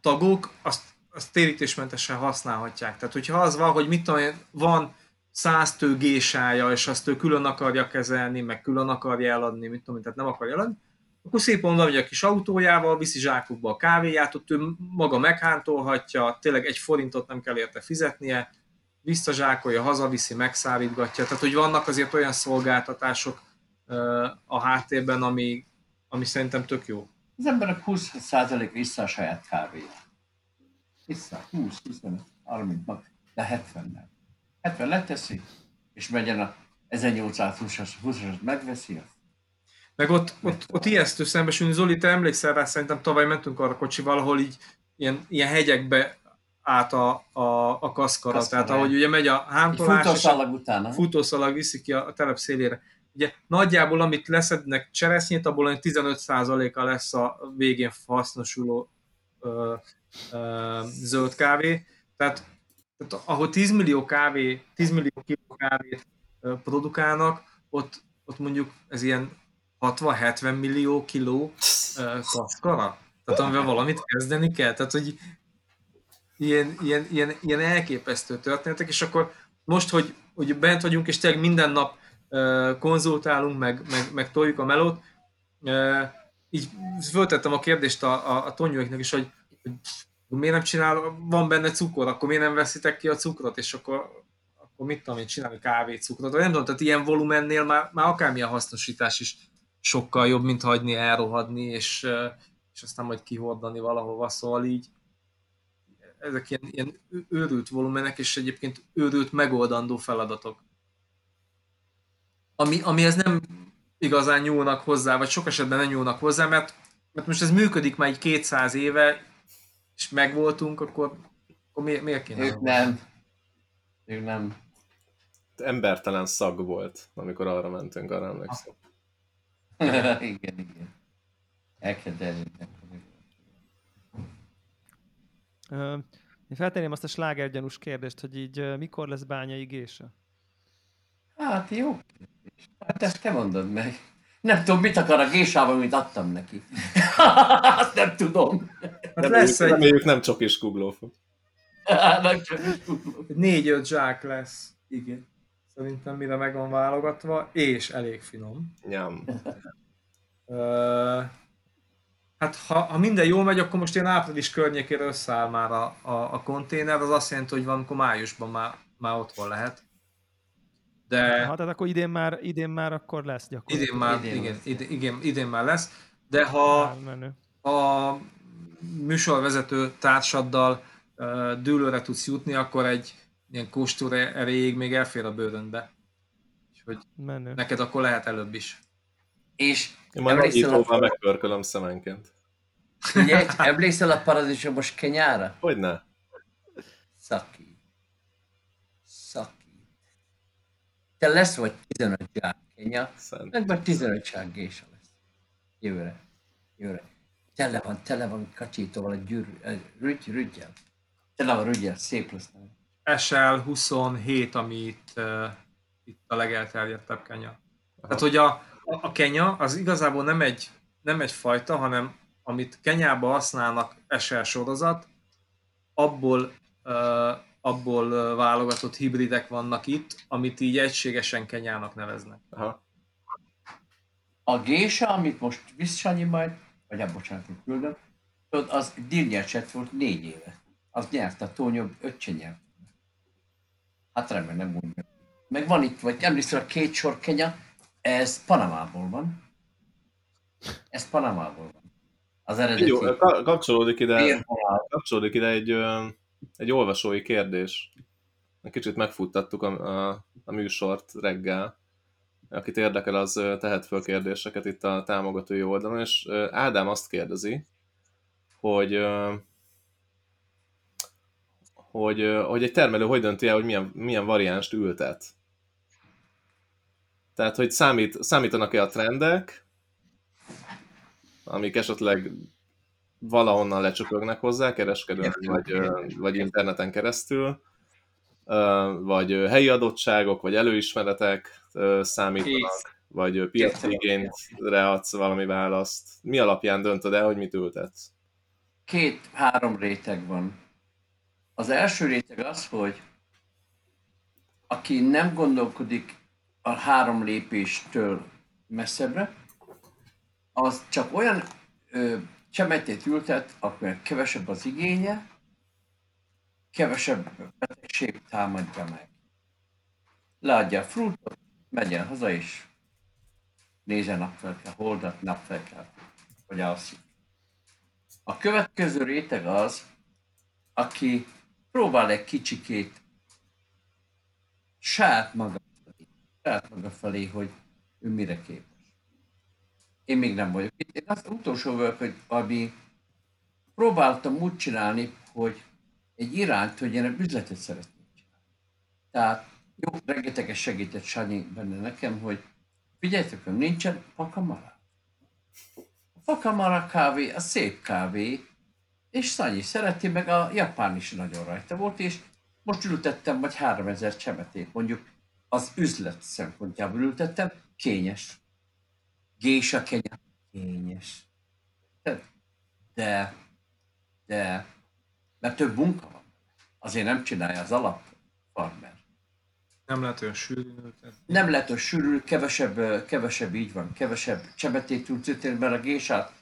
tagok azt térítésmentesen használhatják. Tehát, hogyha az van, hogy mit tudom, van 100 tő gésája, és azt ő külön akarja kezelni, meg külön akarja eladni, mit tudom, tehát nem akarja eladni, akkor szépen van, hogy a kis autójával viszi zsákukba a kávéját, ott ő maga meghántolhatja, tényleg 1 forintot nem kell érte fizetnie, visszazsákolja, hazaviszi, megszárítgatja. Tehát, hogy vannak azért olyan szolgáltatások a háttérben, ami szerintem tök jó. Az emberek 20% vissza a saját kávéját. Vissza, 20, 25, 30, de 70-nel. 70 leteszi, és megyen a 1820-as megveszi. Meg ott ijesztő szembesülni. Zoli, te emlékszel rá, szerintem tavaly mentünk arra kocsival, ahol így ilyen hegyekbe át a kaszkara, tehát ahogy ugye megy a hántolás, futószalag viszi ki a telep szélére. Ugye nagyjából, amit leszednek cseresznyét, abból 15%-a lesz a végén hasznosuló zöld kávé. Tehát ahol 10 millió kiló kávét produkálnak, ott mondjuk ez ilyen 60-70 millió kiló kaszkara. Tehát amivel valamit kezdeni kell. Tehát, hogy ilyen elképesztő történetek, és akkor most, hogy bent vagyunk, és tényleg minden nap konzultálunk, meg toljuk a melót, így föltettem a kérdést a Tonyóiknak is, hogy miért nem csinál, van benne cukor, akkor miért nem veszitek ki a cukrot, és akkor mit tudom én csinálni, kávécukrot, vagy nem tudom, tehát ilyen volumennél már akármilyen hasznosítás is sokkal jobb, mint hagyni elrohadni, és és aztán majd kihordani valahova, szóval így ezek ilyen őrült volumenek, és egyébként őrült megoldandó feladatok. Amihez nem igazán nyúlnak hozzá, vagy sok esetben nem nyúlnak hozzá, mert most ez működik már így 200 éve, és megvoltunk, akkor miért kéne? Ők nem. Embertelen szag volt, amikor arra mentünk, arra emlékszem. Igen. Elkedelődnek. Én feltenném azt a slágergyanús kérdést, hogy így mikor lesz bányai gése? Hát jó. Hát ezt te mondod meg. Nem tudom, mit akar a gésával, amit adtam neki. Azt nem tudom. Hát lesz egy... Reméljük nem csokis kuglófog. 4-5 zsák lesz. Igen. Szerintem mire meg van válogatva, és elég finom. Nyam. Hát ha minden jól megy, akkor most ilyen április környékére összeáll már a konténer, az azt jelenti, hogy valamikor májusban már otthon lehet. De... Ha, tehát akkor idén már akkor lesz gyakorlatilag. Idén már lesz, de ha műsorvezető társaddal dűlőre tudsz jutni, akkor egy ilyen kóstúr erejéig még elfér a bőrönbe. Úgyhogy neked akkor lehet előbb is. És én már nagyítóval megpörkölöm szemenként. Ugye, emlékszel a paradicsomos kenyára? Hogyne. Szaki. Te lesz vagy 15 zsák kenya, meg már 15 zsák gésa lesz. Jövőre. Tele van kacsítóval a rügyel. Tele van rügyel, szép lesz. SL27, amit itt a legelterjedtebb kenya. Tehát, hogy a kenya az igazából nem egy fajta, hanem amit Kenyában használnak SL sorozat, abból válogatott hibridek vannak itt, amit így egységesen kenyának neveznek. Aha. A gésa, amit most visszanyi majd, vagy bocsánat, én küldöm, az dirnyecset volt 4 éve. Az nyert a Tónya, öccse nyert. Hát remélem nem úgy. Meg van itt, vagy emlékszel a 2 sor kenya, ez Panamából van. Az eredeti. Jó, kapcsolódik ide egy olvasói kérdés. Kicsit megfuttattuk a műsort reggel. Akit érdekel, az tehet föl kérdéseket itt a támogatói oldalon, és Ádám azt kérdezi, hogy egy termelő hogy dönti el, hogy milyen variánst ültet. Tehát, hogy számítanak-e a trendek, amik esetleg valahonnan lecsöpögnek hozzá, kereskedőn vagy interneten keresztül, vagy helyi adottságok, vagy előismeretek számítanak, vagy piaci igényre adsz valami választ. Mi alapján döntöd el, hogy mit ültetsz? 2-3 réteg van. Az első réteg az, hogy aki nem gondolkodik a 3 lépéstől messzebbre, az csak olyan csemetét ültet, akkor kevesebb az igénye, kevesebb betegség támadja meg. Leadja a frutot, menjen haza és nézzen napfelkel, holdat napfelkel, hogy alszik. A következő réteg az, aki próbál egy kicsikét saját maga felé, hogy ő mire képes. Én még nem vagyok itt. Én azt utolsó vagyok, hogy ami próbáltam úgy csinálni, hogy egy irányt, hogy én egy üzletet szeretnék csinálni. Tehát jó, rengeteget segített Sanyi benne nekem, hogy figyeljetek, hogy nincsen fakamara. A fakamara kávé, a szép kávé, és Sanyi szereti, meg a japán is nagyon rajta volt, és most ültettem vagy 3000 csemetét, mondjuk az üzlet szempontjából ültettem, kényes. Gésa kenya, kényes. De, mert több munka van. Azért nem csinálja az alapfarmer. Nem lehet olyan sűrűn. Kevesebb így van, kevesebb csemetét ültetett, mert a gésát,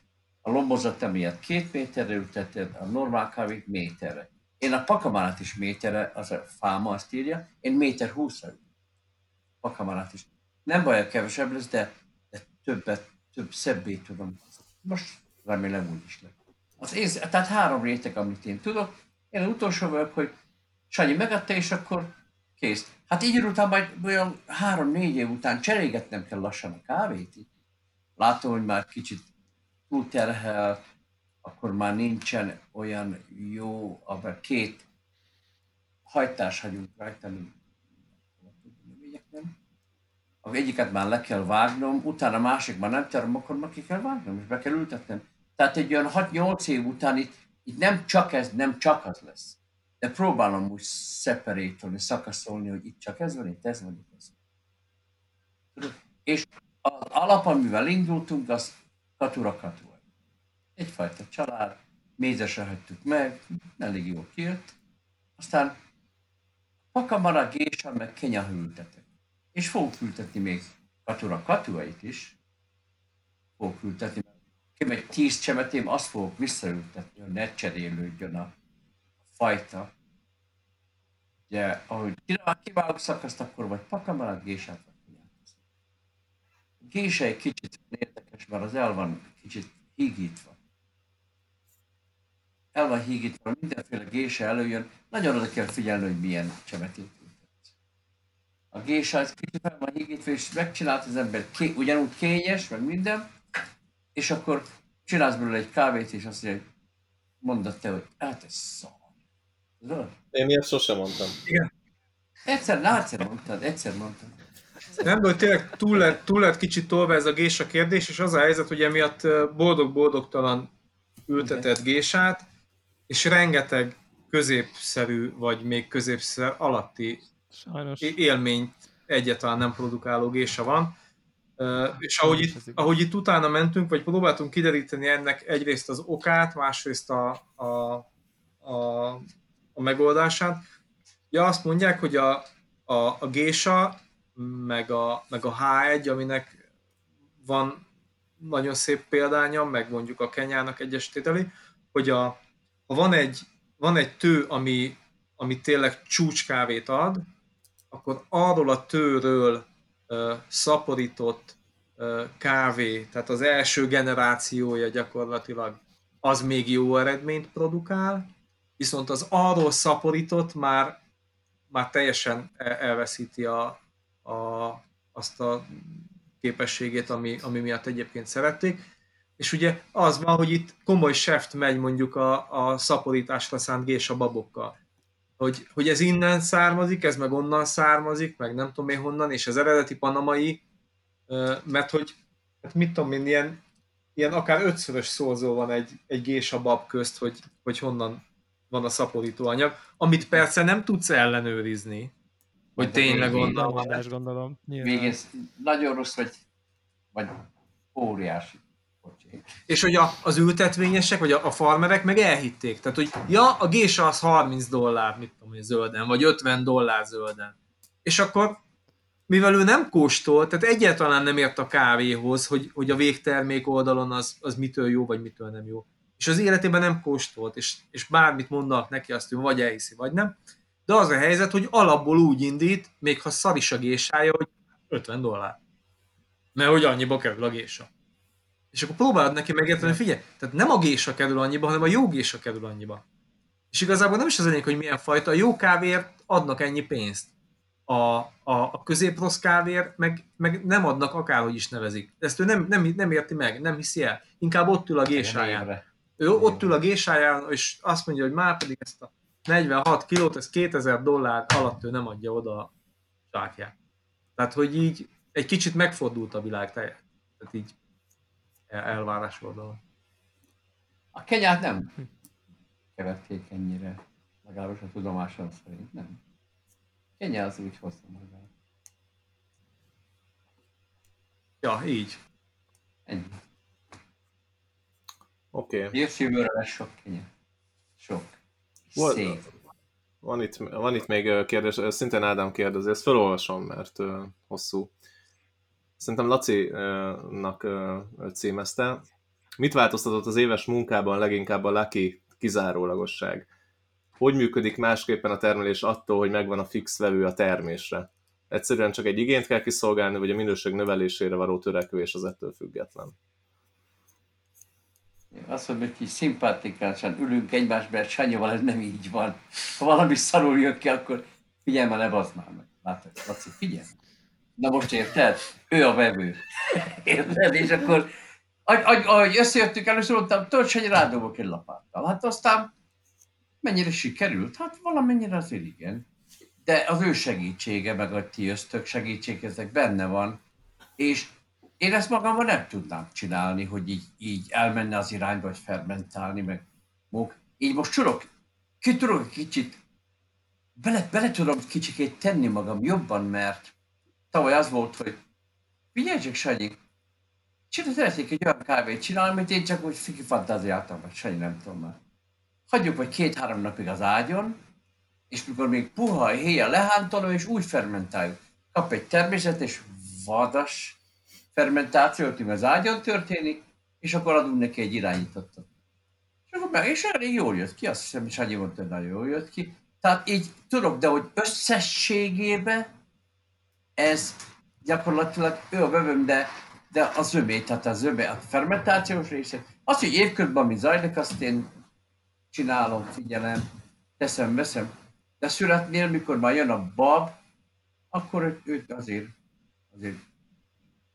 a lombozat emiatt 2 méterre ültetett, a normál kávét méterre. Én a pakamárát is méterre, az a fáma azt írja, én 1,20 méterre ültettem. Pakamárát is. Nem baj, a kevesebb lesz, de többet, szebbbé tudom. Most remélem úgy is le. Tehát három réteg, amit én tudok. Én az utolsó vagyok, hogy Sanyi megadta, és akkor kész. Hát így után majd olyan 3-4 év után cserégetnem kell lassan a kávét itt. Látom, hogy már kicsit túlterhel, akkor már nincsen olyan jó, abban két hajtás hagyunk rajta. Az egyiket már le kell vágnom, utána a másik már nem terem, akkor már ki kell vágnom, és be kell ültetnem. Tehát egy olyan 6-8 év után itt nem csak ez, nem csak az lesz. De próbálom úgy szeparálni, szakaszolni, hogy itt csak ez van, itt ez van, itt ez van. És az alap, amivel indultunk, az katura-katu volt. Egyfajta család, mézesre hagytuk meg, elég jól kijött. Aztán pakamara, gésa, meg kenya ültetek. És fogok ültetni még katura-katuait is. Fogok ültetni, mert kimegy 10 csemetém, azt fogok visszaültetni, hogy ne cserélődjön a fajta. Ugye, ahogy kiválok szakaszt, akkor vagy pakamarát, gésát, vagy kinyáltozom. A gésa egy kicsit érdekes, mert az el van kicsit hígítva. El van hígítva, mindenféle gésa előjön. Nagyon oda kell figyelni, hogy milyen csemetét ültetsz. A gésa egy kicsit fel van hígítva, és megcsinált az ember ugyanúgy kényes, meg minden, és akkor csinálsz belőle egy kávét, és azt mondod te, hogy hát ez szar. Én ilyet sosem mondtam. Igen. Egyszer mondtam. Nem, de tényleg túl lett kicsit tolva ez a gésa kérdés, és az a helyzet, hogy emiatt boldog-boldogtalan ültetett gésát, és rengeteg középszerű, vagy még középszer alatti sajnos élményt egyáltalán nem produkáló gésa van. És ahogy itt utána mentünk, vagy próbáltunk kideríteni ennek egyrészt az okát, másrészt a megoldását. Ugye azt mondják, hogy a gésa, meg a H1, aminek van nagyon szép példánya, meg mondjuk a kenyának egyes tételi, hogy ha van egy tő, ami tényleg csúcskávét ad, akkor arról a tőről szaporított kávé, tehát az első generációja gyakorlatilag, az még jó eredményt produkál, viszont az arról szaporított már teljesen elveszíti azt a képességét, ami miatt egyébként szerették. És ugye az van, hogy itt komoly seft megy mondjuk a szaporításra szánt gésa babokkal. Hogy ez innen származik, ez meg onnan származik, meg nem tudom én honnan, és az eredeti panamai, mert hogy mit tudom én, ilyen akár 5-szörös szorzó van egy gésa bab közt, hogy honnan van a szaporítóanyag, amit persze nem tudsz ellenőrizni, hogy tényleg onnan van. Még ez nagyon rossz, vagy óriási. És hogy az ültetvényesek, vagy a farmerek meg elhitték. Tehát, hogy a gésa az $30, mit tudom én, zölden, vagy $50 zölden. És akkor, mivel ő nem kóstol, tehát egyáltalán nem ért a kávéhoz, hogy a végtermék oldalon az mitől jó, vagy mitől nem jó. És az életében nem kóstolt, és bármit mondanak neki, azt ő vagy elhiszi, vagy nem. De az a helyzet, hogy alapból úgy indít, még ha szar is a gésája, hogy $50. Mert hogy annyiba kerül a gésa. És akkor próbálod neki megérteni, hogy figyelj, tehát nem a gésa kerül annyiba, hanem a jó gésa kerül annyiba. És igazából nem is az enyém, hogy milyen fajta, a jó kávéért adnak ennyi pénzt. A középrossz kávéért meg nem adnak, akárhogy is nevezik. Ezt ő nem érti meg, nem hiszi el. Inkább ott ül a gésáján. Ő ott ül a gésáján, és azt mondja, hogy már pedig ezt a 46 kilót, ez $2000 alatt ő nem adja oda a zsákját. Tehát, hogy így egy kicsit megfordult a világ teljesen. Tehát így elvárás oldalon. A kenyát nem keverték ennyire, legalábbis a tudomásom szerint nem. Kenya az úgy hozta magát. Ja, így. Ennyi. Oké. Okay. Jövőre lesz sok kenya. Sok. Szép. Van itt még kérdés, szintén Ádám kérdezi, ezt felolvasom, mert hosszú. Szerintem Laci-nak címezte. Mit változtatott az éves munkában leginkább a Laci kizárólagosság? Hogy működik másképpen a termelés attól, hogy megvan a fix vevő a termésre? Egyszerűen csak egy igényt kell kiszolgálni, vagy a minőség növelésére való törekvés az ettől független? azt mondom, hogy így szimpatikásan ülünk egymás, mert Sanyival ez nem így van. Ha valami szarul jön ki, akkor figyelj már, ne bazd már meg. Látod, Laci, figyelj. Na most érted? Ő a vevő. Érted? És akkor, ahogy összejöttük, először mondtam, tört Sanyi, rádobok egy lapáttal. Hát aztán mennyire sikerült? Hát valamennyire azért igen. De az ő segítsége, meg a ti ösztök segítség, ezek benne van. És én ezt magamban nem tudnám csinálni, hogy így elmenne az irányba, vagy fermentálni, meg így most tudok kicsit, bele tudom kicsikét tenni magam jobban, mert tavaly az volt, hogy figyelj csak, Sanyi, szeretnék egy olyan kávét csinálni, amit én csak úgy fantáziáltam, vagy Sanyi, nem tudom már. Hagyjuk, vagy 2-3 napig az ágyon, és mikor még puha héja lehántolom, és úgy fermentáljuk. Kap egy természetes, vadas fermentációt, ami az ágyon történik, és akkor adunk neki egy irányítottat. És akkor meg, és elég jól jött ki, azt hiszem, Sanyi mondta, hogy nagyon jól jött ki. Tehát így tudok, de hogy összességében ez gyakorlatilag ő a bevőm, de az övé, tehát az övé, a fermentációs része. Azt, hogy évközben mi zajlik, azt én csinálom, figyelem, teszem, veszem. De születnél, mikor már jön a bab, akkor őt azért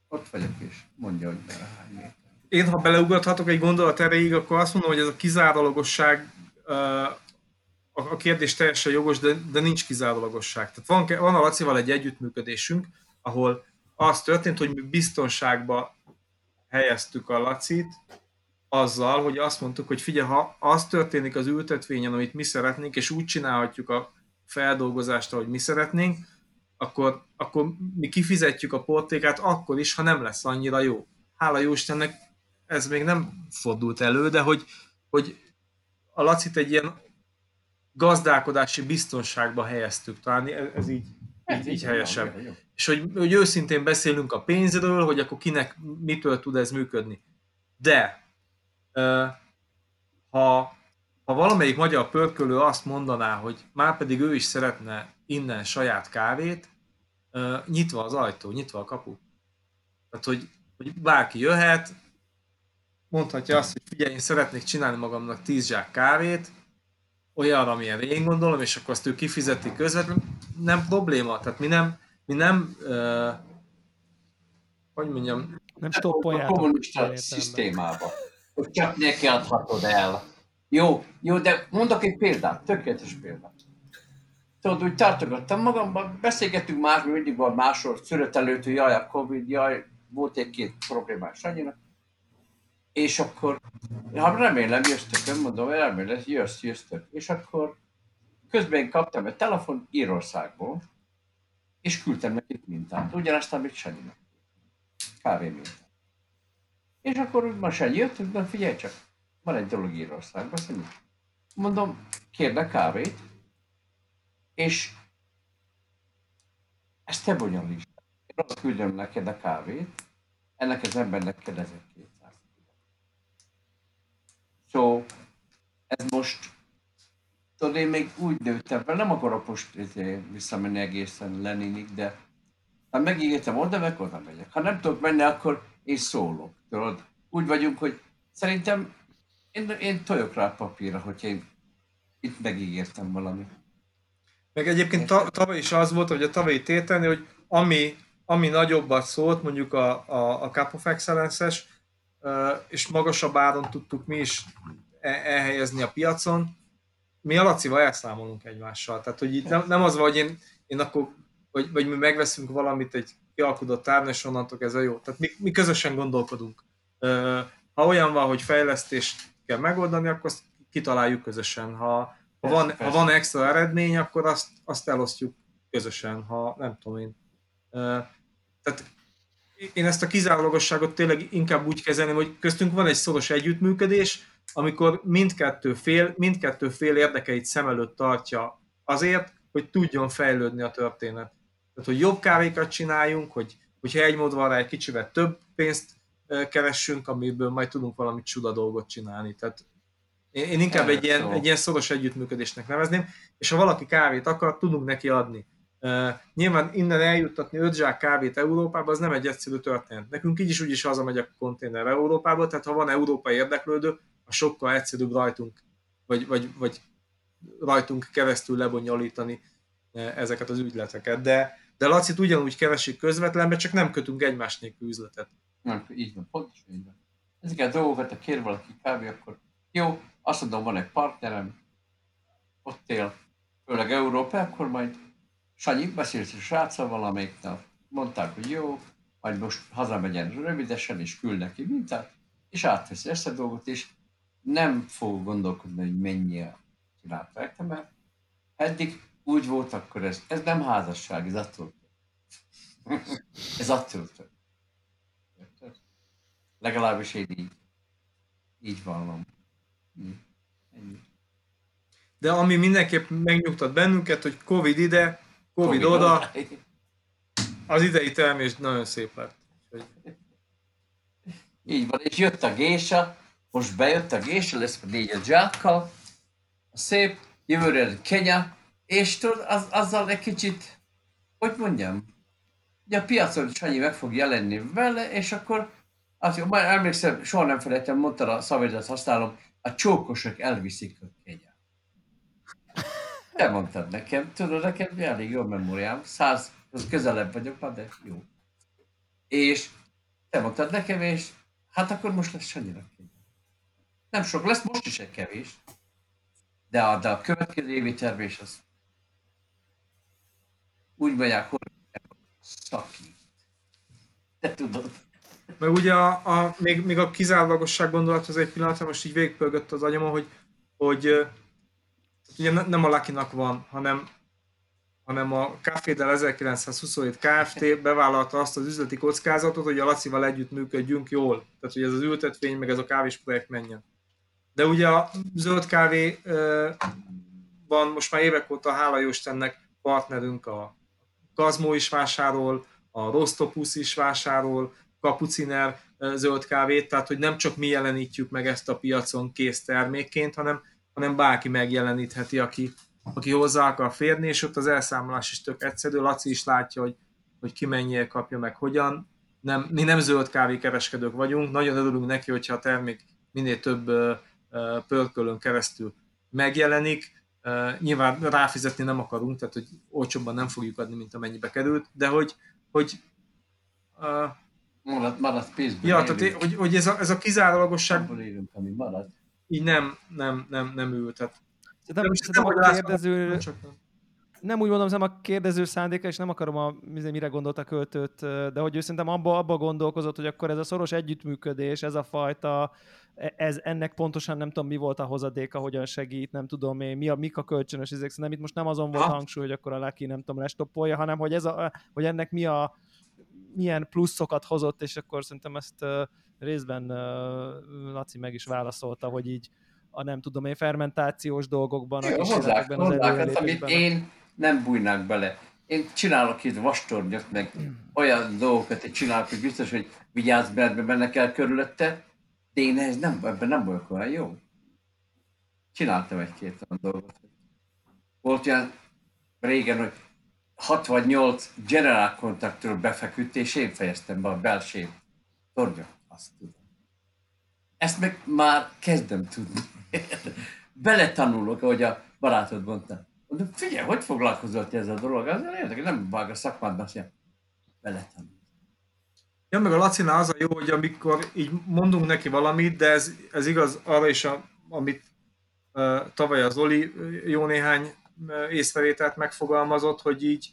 ott vagyok, és mondja, hogy belehány. Én, ha beleugrathatok egy gondolat erejéig, akkor azt mondom, hogy ez a kizárólagosság, a kérdés teljesen jogos, de nincs kizárólagosság. Tehát van a Lacival egy együttműködésünk, ahol az történt, hogy mi biztonságba helyeztük a Lacit, azzal, hogy azt mondtuk, hogy figyelj, ha az történik az ültetvényen, amit mi szeretnénk, és úgy csinálhatjuk a feldolgozást, ahogy mi szeretnénk, akkor mi kifizetjük a portékát akkor is, ha nem lesz annyira jó. Hála Jóistennek ez még nem fordult elő, de hogy a Lacit egy ilyen gazdálkodási biztonságba helyeztük. Talán ez így helyesebb. Jó. És hogy őszintén beszélünk a pénzről, hogy akkor kinek mitől tud ez működni. De ha valamelyik magyar pörkölő azt mondaná, hogy már pedig ő is szeretne innen saját kávét, nyitva az ajtó, nyitva a kapu. Tehát, hogy bárki jöhet, mondhatja azt, hogy figyelj, én szeretnék csinálni magamnak 10 zsák kávét, olyan, amilyen én gondolom, és akkor azt ő kifizeti közvetlenül, nem probléma. Tehát nem stoppoljátok a kommunista szisztémába. Hogy csak neki adhatod el. Jó, de mondok egy példát, tökéletes példát. Tudod, úgy tartogattam magamban, beszélgetünk másról, mindig van másról, szület előtt, hogy jaj, a Covid, jaj, volt egy-két problémás Sanyinak. És akkor, ha remélem, jöttök. És akkor közben én kaptam egy telefon Írországból, és küldtem neki mintát. Ugyanazt, amit Sanyinak. Kávé mintát. És akkor úgy ma Sanyi jött, hogy figyelj csak, van egy dolog Írországban, Sanyi. Mondom, kérlek kávét, és ezt te bonyolítsd. Én azt küldöm neked a kávét, ennek az embernek kell 1200. Szóval ez most, tudod, én még úgy nőttem fel, nem akarok most visszamenni egészen Leninig, de ha megígértem oda, meg oda megyek. Ha nem tudok menni, akkor én szólok. Tudod, úgy vagyunk, hogy szerintem én tojok rá papírra, hogy én itt megígértem valamit. Meg egyébként tavaly is az volt, hogy a tavalyi tételni, hogy ami nagyobbat szólt, mondjuk a Cup of Excellence-es, és magasabb áron tudtuk mi is elhelyezni a piacon, mi a Lacival elszámolunk egymással. Tehát, hogy itt nem az van, hogy én akkor, vagy mi megveszünk valamit egy kialkudott áron, és onnantól ez a jó. Tehát mi közösen gondolkodunk. Ha olyan van, hogy fejlesztést kell megoldani, akkor azt kitaláljuk közösen. Ha van extra eredmény, akkor azt elosztjuk közösen, ha nem tudom én. Tehát én ezt a kizárólagosságot tényleg inkább úgy kezelném, hogy köztünk van egy szoros együttműködés, amikor mindkettő fél érdekeit szem előtt tartja azért, hogy tudjon fejlődni a történet. Tehát, hogy jobb kávékat csináljunk, hogyha egy mód van rá, egy kicsivel több pénzt keressünk, amiből majd tudunk valami csuda dolgot csinálni. Tehát én inkább egy ilyen szoros együttműködésnek nevezném, és ha valaki kávét akar, tudunk neki adni. Nyilván innen eljuttatni 5 zsák kávét Európába, az nem egy egyszerű történet. Nekünk így is úgy is hazamegy a konténer Európába, tehát ha van európai érdeklődő, a a sokkal egyszerűbb rajtunk, vagy rajtunk keresztül lebonyolítani ezeket az ügyleteket. De Lacit ugyanúgy keresik közvetlenben, csak nem kötünk egymás nélkül üzletet. Nem, így van, pontosan így van. Ezeket a dolgokat, ha kér valaki kávé, akkor jó, azt mondom, van egy partnerem, ott él, főleg Európa, akkor majd Sanyi, beszélsz a sráccal valamelyik nap, mondták, hogy jó, majd most hazamegyen rövidesen, és küld neki mintát, és átveszi ezt a dolgot, és nem fog gondolkodni, hogy mennyi a csinálták, mert eddig úgy volt, akkor ez nem házasság, ez attól tört. Ez attól tört. Legalábbis én így vallom. Ennyi. De ami mindenképp megnyugtat bennünket, hogy Covid ide, Covid oda, az idei termés nagyon szép lett. Így van, és jött a gésa, most bejött a gésa, lesz 4 zsákkal, szép, jövőre Kenya, és tudod, azzal egy kicsit, hogy mondjam, ugye a piacon Sanyi meg fog jelenni vele, és akkor, már emlékszem, soha nem felejtem, mondtad a szavérzet használom, a csókosok elviszik a Kenyát. Te mondtad nekem, tudod, nekem elég jó memóriám, 100, az közelebb vagyok, de jó. És te mondtad nekem, és hát akkor most lesz Sanyinak Kenyát. Nem sok lesz, most is egy kevés. De a következő évi tervés az úgy mondják, hogy szakít. Te tudod. Meg ugye még a kizárólagosság gondolat az egy pillanatra most így végpörgött az agyamon, hogy ugye nem a Lacinak van, hanem a Café del 1927 Kft. Bevállalta azt az üzleti kockázatot, hogy a Lacival együtt működjünk jól. Tehát, hogy ez az ültetvény, meg ez a kávés projekt menjen. De ugye a zöld kávéban most már évek óta, hála Jóistennek, partnerünk a Gazmó is vásárol, a Rostopusz is vásárol, Kapuciner zöld kávét, tehát hogy nem csak mi jelenítjük meg ezt a piacon kész termékként, hanem bárki megjelenítheti, aki hozzá akar férni, és ott az elszámolás is tök egyszerű, Laci is látja, hogy ki mennyire kapja meg hogyan. Nem, mi nem zöld kávékereskedők vagyunk, nagyon örülünk neki, hogyha a termék minél több pörkölön keresztül megjelenik. Nyilván ráfizetni nem akarunk, tehát hogy olcsóbban nem fogjuk adni, mint amennyibe került, de hogy maradt pénzben. Ja, tehát hogy ez a kizárólagosság így nem ült. Nem úgy mondom, nem a kérdező szándéka, és nem akarom mire gondolt a költőt, de hogy ő szerintem abba gondolkozott, hogy akkor ez a szoros együttműködés, ez a fajta, ennek pontosan nem tudom, mi volt a hozadéka, hogyan segít, nem tudom én, mik a kölcsönös izék. Szerintem itt most nem azon volt hangsúly, hogy akkor a Laci nem tudom, lestoppolja, hanem hogy, hogy ennek milyen pluszokat hozott, és akkor szerintem ezt részben Laci meg is válaszolta, hogy így a nem tudom én fermentációs dolgokban, a kísérletekben, az előrelépésben. Amit én nem bújnák bele. Én csinálok itt vastornyot, meg olyan dolgokat, hogy csinálok, hogy biztos, hogy vigyázz, mert mennek el körülötte, de én ebben nem vagyok olyan jó. Csináltam egy-két olyan dolgot. Volt olyan régen, hogy 6 vagy 8 generál kontaktról befeküdt, és én fejeztem be a belső tornyot. Azt tudom. Ezt meg már kezdem tudni. Beletanulok, ahogy a barátod mondta. Mondom, figyelj, hogy foglalkozol ti ezzel a dolog? Azért nem vág a szakmádban, azt mondja, beletanulok. Ja, meg a Lacinál az a jó, hogy amikor így mondunk neki valamit, de ez igaz arra is, amit tavaly a Zoli jó néhány észrevételt megfogalmazott, hogy így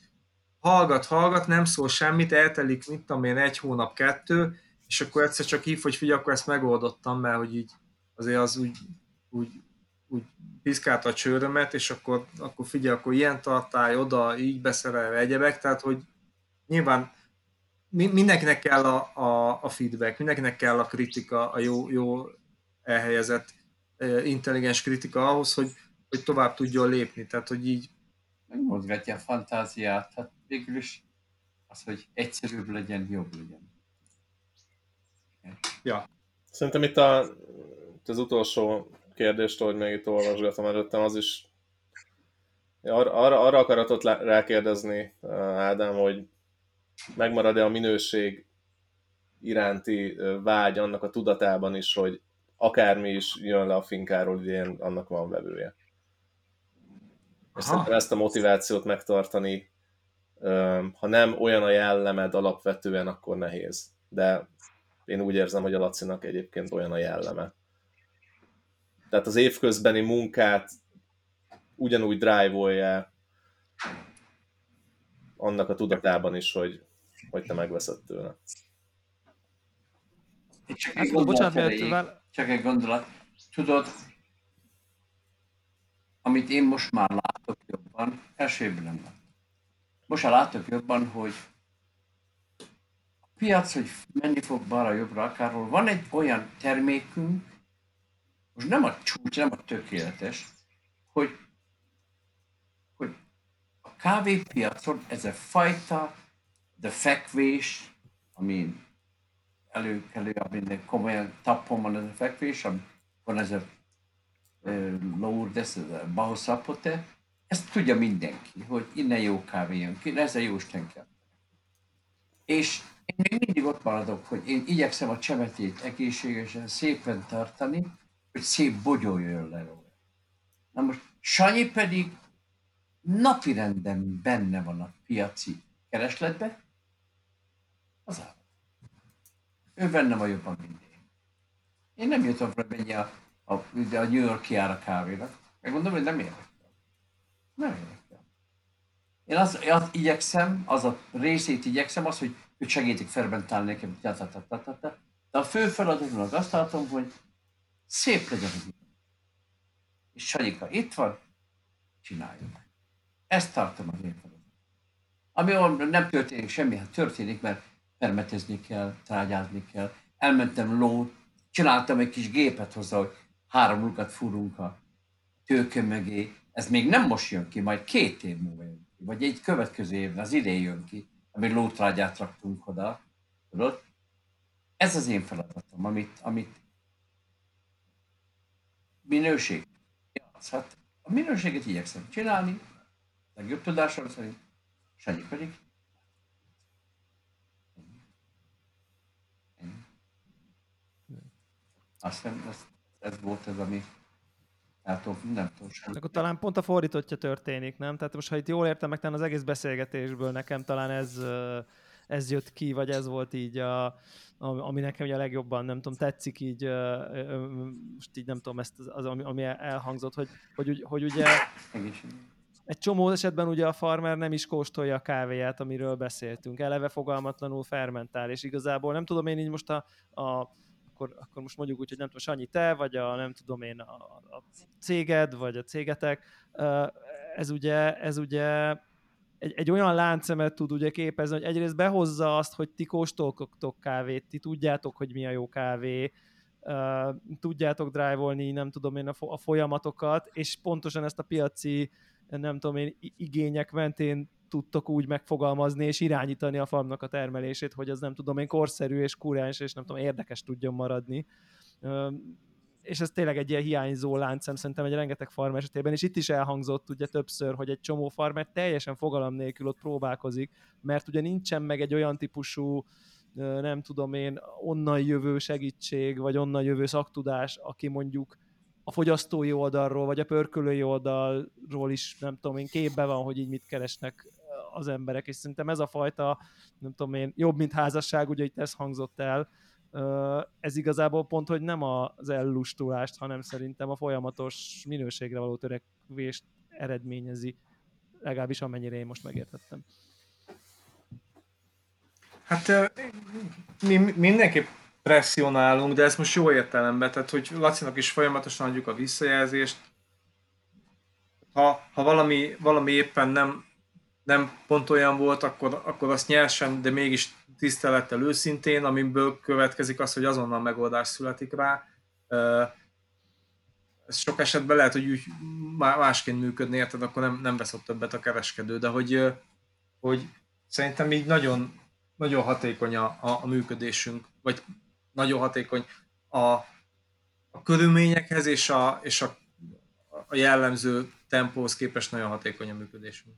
hallgat, nem szól semmit, eltelik, mit tudom én, 1 hónap, 2, és akkor egyszer csak hív, hogy figyelj, akkor ezt megoldottam, mert hogy így azért az úgy piszkálta a csőrömet, és akkor figyelj, akkor ilyen tartály, oda, így beszerelve egyebek, tehát hogy nyilván mindenkinek kell a feedback, mindenkinek kell a kritika, a jó elhelyezett, intelligens kritika ahhoz, hogy tovább tudjon lépni, tehát hogy így... Megmozgatja a fantáziát, tehát végül is az, hogy egyszerűbb legyen, jobb legyen. Ja. Szerintem itt az utolsó kérdést, hogy még itt olvasgatom előttem, az is arra akaratott rákérdezni, Ádám, hogy megmarad-e a minőség iránti vágy annak a tudatában is, hogy akármi is jön le a finkáról, ilyen, annak van vevője. És szerintem ezt a motivációt megtartani, ha nem olyan a jellemed alapvetően, akkor nehéz. De én úgy érzem, hogy a Lacinak egyébként olyan a jelleme. Tehát az évközbeni munkát ugyanúgy drive-olja annak a tudatában is, hogy te megveszed tőle. Csak egy gondolat. Tudod, amit én most már látok jobban, elsőjében nem látom. Most már látok jobban, hogy a piac, hogy menni fog balra, jobbra, akárhol. Van egy olyan termékünk, most nem a csúcs, nem a tökéletes, hogy a kávépiacon ez a fajta, de fekvés, ami elő, aminek komolyan tapon van ez a fekvés, van ez a lourdes, ez a bajo zapote, ezt tudja mindenki, hogy innen jó kávé jön ki, ez a jóisten kell. És én még mindig ott maradok, hogy én igyekszem a csemetét egészségesen szépen tartani, hogy szép bogyó jön le róla. Na most Sanyi pedig napirenden benne van a piaci keresletbe, az áll. Ő benne van jobban mindig. Én nem jutom rá mennyi a New York-i ár a kávénak. Megmondom, hogy nem érdekel. Nem érdekel. Én azt igyekszem, az a részét igyekszem, az, hogy őt segítik fermentálni nekem. De a fő feladatomnak azt látom, hogy szép legyen. És Sanyika itt van, csináljuk. Ezt tartom az én feladatom. Ami nem történik semmi, hát történik, mert permetezni kell, trágyázni kell. Elmentem lót, csináltam egy kis gépet hozzá, hogy 3 lukat fúrunk a tőke mögé. Ez még nem most jön ki, majd 2 év múlva jön ki, vagy egy következő évben, az idén jön ki, amit lótrágyát raktunk oda. Tudod? Ez az én feladatom, amit minőség. Hát a minőséget igyekszem csinálni, legjobb tudásom szerint, Sanyi pedig. Aztán ez volt ez, ami nem tudom. Akkor talán pont a fordítottja történik, nem? Tehát most, ha itt jól értem meg, az egész beszélgetésből nekem talán ez jött ki, vagy ez volt így, ami nekem ugye a legjobban, nem tudom, tetszik így, most így nem tudom, ezt az, ami elhangzott, hogy ugye egy csomó esetben ugye a farmer nem is kóstolja a kávéját, amiről beszéltünk. Eleve fogalmatlanul fermentál, és igazából nem tudom én így most akkor most mondjuk úgy, hogy nem tudom, Sanyi, te, vagy a nem tudom én, a céged, vagy a cégetek, ez ugye egy olyan láncemet tud ugye képezni, hogy egyrészt behozza azt, hogy ti kóstoltok kávét, ti tudjátok, hogy mi a jó kávé, tudjátok drive-olni, nem tudom én, a folyamatokat, és pontosan ezt a piaci, nem tudom én, igények mentén tudtok úgy megfogalmazni és irányítani a farmnak a termelését, hogy az nem tudom én korszerű és kuráns és nem tudom érdekes tudjon maradni. És ez tényleg egy ilyen hiányzó láncszem szerintem egy rengeteg farm esetében, és itt is elhangzott ugye többször, hogy egy csomó farmer teljesen fogalom nélkül ott próbálkozik, mert ugye nincsen meg egy olyan típusú, nem tudom én, onnan jövő segítség, vagy onnan jövő szaktudás, aki mondjuk a fogyasztói oldalról, vagy a pörkölői oldalról is, nem tudom én, képbe van, hogy így mit keresnek az emberek, és szerintem ez a fajta, nem tudom én, jobb, mint házasság, ugye itt ez hangzott el, ez igazából pont, hogy nem az ellustulást, hanem szerintem a folyamatos minőségre való törekvést eredményezi, legalábbis amennyire én most megértettem. Hát mi mindenképp presszionálunk, de ezt most jó értelemben, tehát hogy Lacinak is folyamatosan adjuk a visszajelzést. Ha valami éppen nem pont olyan volt, akkor azt nyersen, de mégis tisztelettel őszintén, amiből következik az, hogy azonnal megoldás születik rá. Ez sok esetben lehet, hogy úgy másként működni, érted, akkor nem vesz ott többet a kereskedő, de hogy szerintem így nagyon, nagyon hatékony a működésünk, vagy nagyon hatékony a körülményekhez és a jellemző tempóhoz képest nagyon hatékony a működésünk.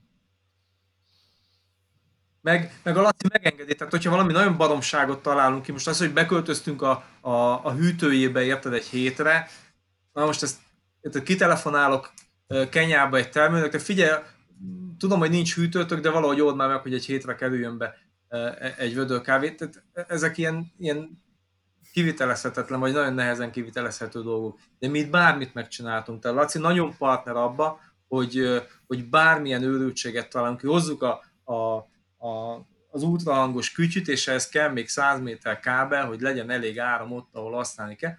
Meg a Laci megengedi, tehát hogyha valami nagyon baromságot találunk ki, most az, hogy beköltöztünk a hűtőjébe, érted, egy hétre, na most ezt kitelefonálok Kenyába egy termőnök, de figyelj, tudom, hogy nincs hűtőtök, de valahogy old már meg, hogy egy hétre kerüljön be egy vödörkávét. Tehát ezek ilyen kivitelezhetetlen, vagy nagyon nehezen kivitelezhető dolgok. De mi itt bármit megcsináltunk. Tehát Laci nagyon partner abba, hogy bármilyen őrültséget találunk ki. Hozzuk az ultrahangos kütyüt, és ehhez kell még 100 méter kábel, hogy legyen elég áram ott, ahol használni kell.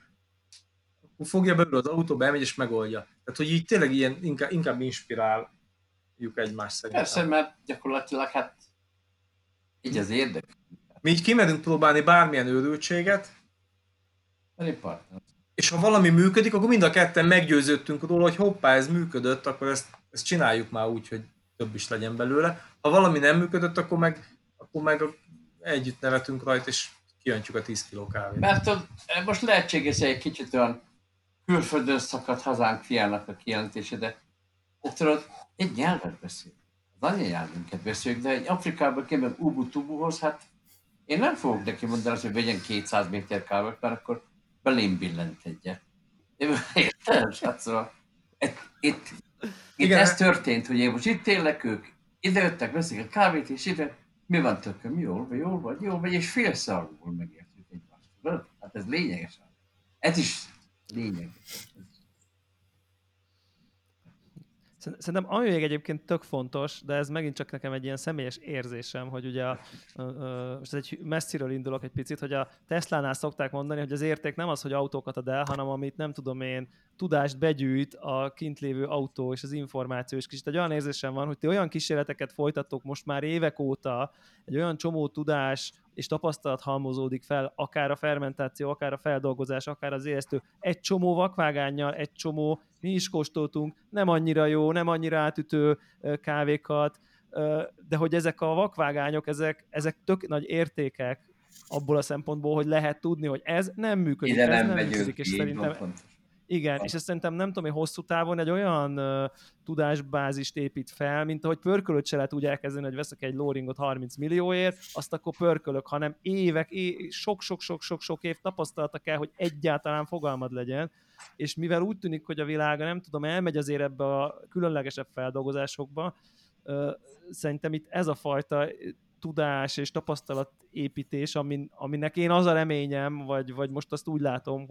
Akkor fogja belőle az autóba, elmegy és megoldja. Tehát, hogy így tényleg ilyen, inkább inspiráljuk egymást szerintem. Persze, mert gyakorlatilag hát így az érdek. Mi így kimerünk próbálni bármilyen őrültséget. És ha valami működik, akkor mind a ketten meggyőződtünk róla, hogy hoppá, ez működött, akkor ezt csináljuk már úgy, hogy több is legyen belőle. Ha valami nem működött, akkor meg együtt nevetünk rajta, és kijöntjük a 10 kiló kávét. Mert most lehetséges egy kicsit olyan külföldön szakadt hazánk fiának a kijelentése, de tudod, egy nyelvet beszél. Az annyi nyelvünket beszéljük, de egy Afrikában kérben Ubu-Tubuhoz, hát én nem fogok neki mondani, hogy vegyen 200 méter kávét, mert akkor belém billent egyet. Érted? Hát szóval, itt ez történt, hogy én most itt élek ők, ide jöttek, veszik a kávét, és ide, mi van tököm, jól vagy, és félszarul megértjük egymást. Hát ez lényeges. Ez is lényeges. Szerintem ami még egyébként tök fontos, de ez megint csak nekem egy ilyen személyes érzésem, hogy ugye, most egy messziről indulok egy picit, hogy a Teslánál szokták mondani, hogy az érték nem az, hogy autókat ad el, hanem amit nem tudom én, tudást begyűjt a kint lévő autó és az információ, és kicsit egy olyan érzésem van, hogy ti olyan kísérleteket folytattok most már évek óta, egy olyan csomó tudás és tapasztalat halmozódik fel, akár a fermentáció, akár a feldolgozás, akár az éjesztő, egy csomó vakvágánnyal, egy csomó, mi is kóstoltunk, nem annyira jó, nem annyira átütő kávékat, de hogy ezek a vakvágányok, ezek tök nagy értékek abból a szempontból, hogy lehet tudni, hogy ez nem működik, ide ez nem működik, és szerintem... Igen, és ezt szerintem nem tudom, hogy hosszú távon egy olyan tudásbázist épít fel, mint ahogy pörkölőt se lehet úgy elkezdeni, hogy veszek egy lóringot 30 millióért, azt akkor pörkölök, hanem évek, sok év tapasztalata kell, hogy egyáltalán fogalmad legyen, és mivel úgy tűnik, hogy a világa, nem tudom, elmegy azért ebbe a különlegesebb feldolgozásokba, szerintem itt ez a fajta tudás és tapasztalatépítés, aminek én az a reményem, vagy most azt úgy látom,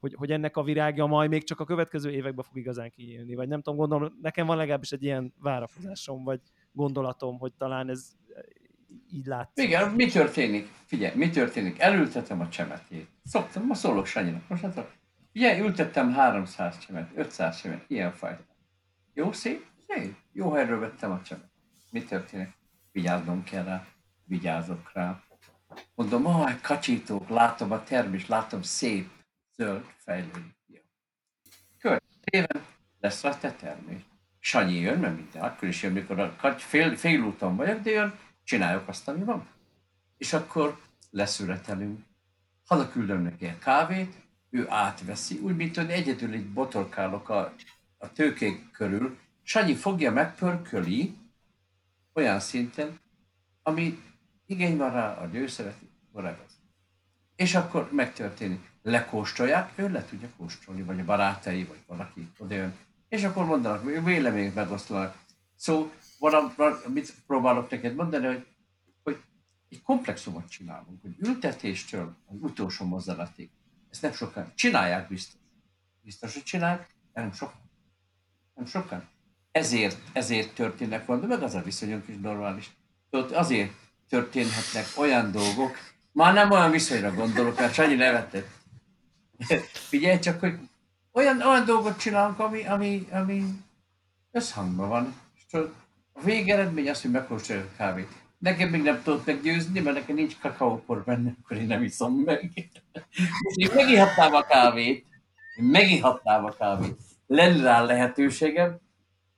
hogy ennek a virágja majd még csak a következő években fog igazán kinyílni, vagy nem tudom, gondolom, nekem van legalábbis egy ilyen várakozásom, vagy gondolatom, hogy talán ez így látszik. Igen, mi történik? Figyelj, mi történik? Elültetem a csemetét. Szoktam, ma szólok Sanyinak. Most hát, ugye, ültettem 300 csemet, 500 csemet, ilyen fajta. Jó szép? Szép. Jó helyről vettem a csemet. Mi történik? Vigyáznom kell rá, vigyázok rá. Mondom, kacsítók, látom a termés, látom szép. Zöld fejlődik. Következően lesz rá te termés. Sanyi jön, mert minden, akkor is jön, mikor a fél úton vagyok, de jön, csináljuk azt, ami van. És akkor leszüretelünk. Haza küldöm neki a kávét, ő átveszi, úgy, mint hogy egyedül így botorkálok a tőkék körül. Sanyi fogja, megpörköli olyan szinten, ami igény van rá, a nő szereti, boragaz. És akkor megtörténik. Lekóstolják, ő le tudja kóstolni, vagy a barátai, vagy valaki odajön. És akkor mondanak, hogy véleményt megosztanak. Szóval mit próbálok neked mondani, hogy egy komplexumot csinálunk, hogy ültetéstől az utolsó mozdulatig. Ezt nem sokan csinálják, biztos. Biztos, hogy csinálják, de nem sokan. Nem sokan. Ezért történnek valami, meg az a viszonyunk is normális. Tudod, azért történhetnek olyan dolgok, már nem olyan viszonyra gondolok, mert Sanyi nevetett. Figyelj csak, hogy olyan dolgot csinálunk, ami összhangban van. A végeredmény az, hogy megkóstoljuk a kávét. Nekem még nem tudott meggyőzni, mert nekem nincs kakaópor benne, akkor én nem iszom meg. Én megihatnám a kávét. Lenne rá lehetőségem,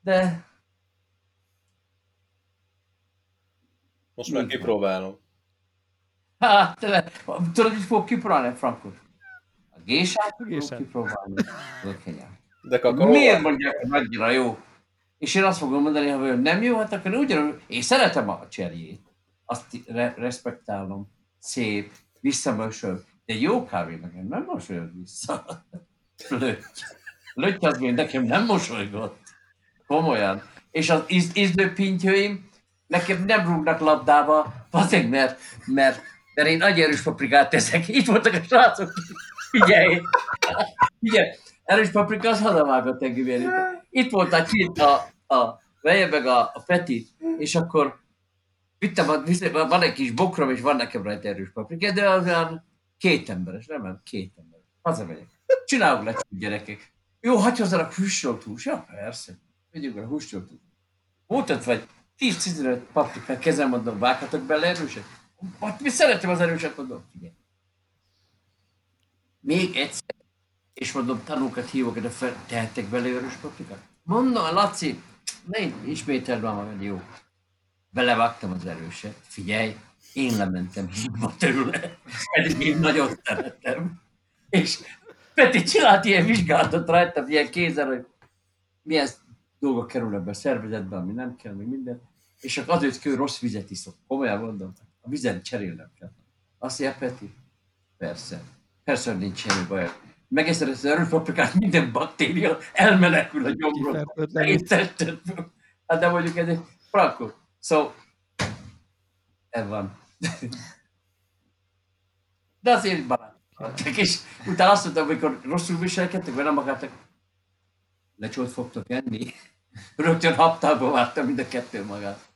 de... Most már kipróbálom. Hát, tudod, hogy fogok kipróbálni, Frankot? Gésát fogok kipróbálni. De kakaó. Miért mondják, hogy nagyra jó? És én azt fogom mondani, ha nem jó, hát akkor ugyanúgy, én szeretem a cserjét, azt respektálom. Szép, visszamösöl. De jó kávé nekem nem mosolyog vissza. Löty az még nekem nem mosolygott. Komolyan. És az ízlőpintyőim nekem nem rúgnak labdába, azért, mert én agyerős paprikát teszek. Itt voltak a srácok. Figyelj! Figyelj! Erős paprika az hazavágott engem. Itt voltál kint a vejjebeg a Peti, és akkor vittem, van egy kis bokrom, és van nekem rajta erős paprika, de az olyan két emberes. Hazamegyek. Csinálok le gyerekek. Jó, hagyj hozzanak húsról túl. Ja, persze. Vegyünk rá húsról túl. Múltad vagy 10-15 paprika, kezem mondom, vághatok bele erőset? Hát mi szeretem az erőset, mondom. Figyelj. Még egyszer. És mondom, tanúkat hívok, de tehettek bele erős paprikát? Mondom, a Laci, ne ismételd már, hogy jó. Belevágtam az erőset, figyelj, én lementem hívba tőle, pedig én nagyon szeretem. És Peti csinált ilyen vizsgálatot rajtam, ilyen kézzel, hogy milyen dolgok kerül ebben a szervezetben, ami nem kell, meg minden. És akkor azért kell, rossz vizet iszok. Komolyan mondom, a vizet cserélnem kell. Azt mondja, Peti, persze, nincs semmi baj. Megeszed az erőpaprikát, minden baktéria elmenekül a gyomról. Hát de mondjuk ez egy frankó. Szóval, ez van. De azért barátok. És utána azt mondtam, amikor rosszul viselkedtek, vagy nem akartak, lecsót fogtok enni. Rögtön haptálba vártam mind a kettő magát.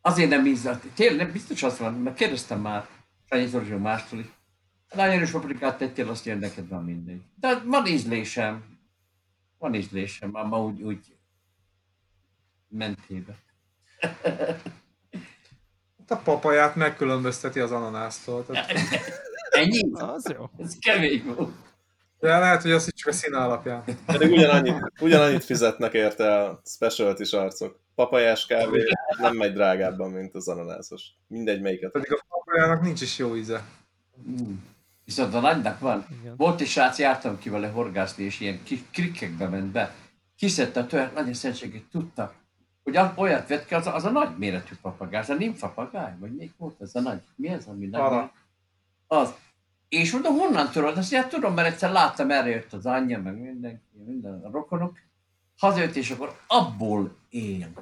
Azért nem ízlelt. Tényleg biztos azt van, mert kérdeztem már Sanyi Zorzsia mástól is. Nagyon erős paprikát tettél, azt jön neked van mindegy. De van ízlésem, már ma úgy mentébe. A papaját megkülönbözteti az ananásztól. Tehát... Ennyi? Az jó. Ez kemény volt. De lehet, hogy azt is csak a szín alapján. Pedig ugyanannyit fizetnek érte a specialty sarcok. Papajás kávé nem megy drágábban, mint az ananászos. Mindegy melyiket. Pedig a papajának nincs is jó íze. Viszont a nagynak van. Igen. Volt egy srác, jártam ki vele horgászni, és ilyen krikkekbe ment be. Kiszedte a tőle, nagyon szentséget tudtak, hogy olyat vett ki, az a nagy méretű papagáj, az a nymfapagáj, vagy még volt ez a nagy, mi ez, ami nagy? Az. És mondom, honnan tudod? Azt mondja, tudom, mert egyszer láttam, erre jött az anyja, meg minden a rokonok. Hazajött, és akkor abból él,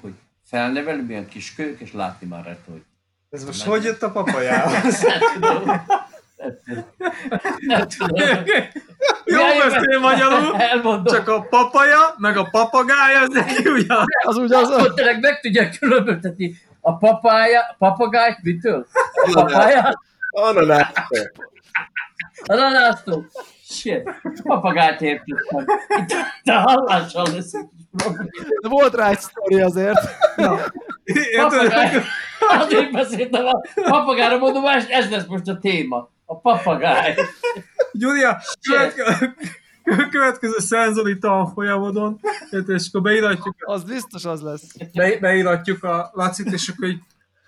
hogy felnevelünk ilyen kis kölyök, és látni már rá, hogy ez most hogy jött a papajához? Nem tudom. Jó beszél magyarul, csak a papaja, meg a papagája, az egy ugyanaz. Az ugyanaz. Akkor tényleg meg tudják különböztetni a papagájt mitől? A papáját? Ananásztól. Shit, papagájt értettem. De hallással lesz egy kis probléma. Volt rá egy sztori azért. Papagáj. Azért beszéltem a papagára, mondom, ez lesz most a téma. A papagáj. Gyuria, következő Zoli tanfolyamodon, és akkor beiratjuk. Az biztos az lesz. Beiratjuk a Lacit, és akkor így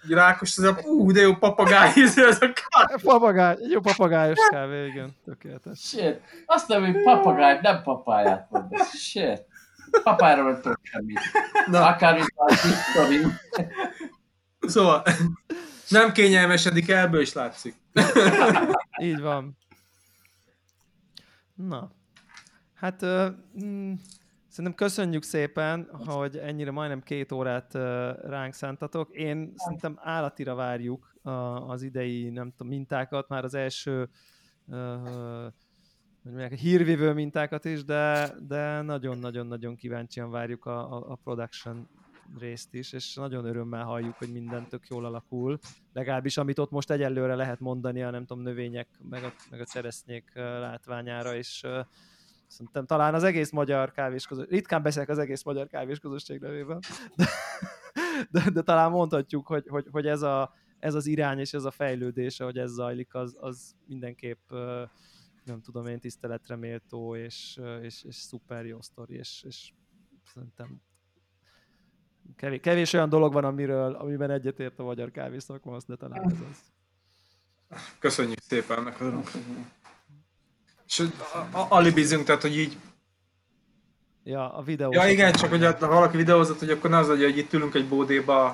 rákos, de jó papagáj, ez a kávé. Papagáj, jó papagájos kávé, igen, tökéletes. Shit, azt nem, hogy papagáj, nem papáját mondom. Shit, papájra nem tudok semmit. Akár itt van. Szóval, nem kényelmesedik, ebből is látszik. Így van. Na, hát szerintem köszönjük szépen, hogy ennyire majdnem 2 órát ránk szántatok. Én szerintem állatira várjuk az idei, nem tudom, mintákat, már az első hírvívő mintákat is, de nagyon-nagyon-nagyon kíváncsian várjuk a production részt is, és nagyon örömmel halljuk, hogy minden tök jól alakul. Legalábbis amit ott most egyelőre lehet mondani a nem tudom növények, meg a cseresznyék látványára, és szerintem talán az egész magyar kávésközösség, ritkán beszélek az egész magyar kávésközösség nevében, de talán mondhatjuk, hogy ez az irány és ez a fejlődés, ahogy ez zajlik, az mindenképp nem tudom én tiszteletre méltó, és szuper jó sztori, és szerintem kevés olyan dolog van, amiben egyetért a magyar kávészakma, azt ne talán ez az. Köszönjük szépen, megkörülünk. És alibizünk, tehát, hogy így Ja, a videózat. Ja igen, csak hogy ha valaki videózott, hogy akkor az adja, hogy itt ülünk egy bódéba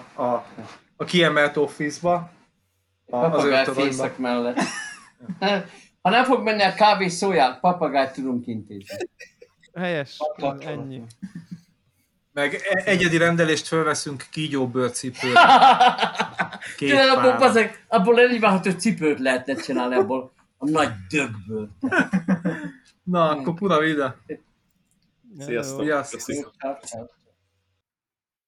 a kiemelt office-ba. Papagáj fészek mellett. Ha nem fog menni a kávé szóján, papagájt tudunk intézni. Helyes, ennyi. Meg egyedi rendelést fölveszünk kígyóbőrcipőt. Tényleg abból eliválható cipőt lehetne csinálni, abból a nagy dögből. Na, akkor pura vida. Sziasztok. Sziasztok.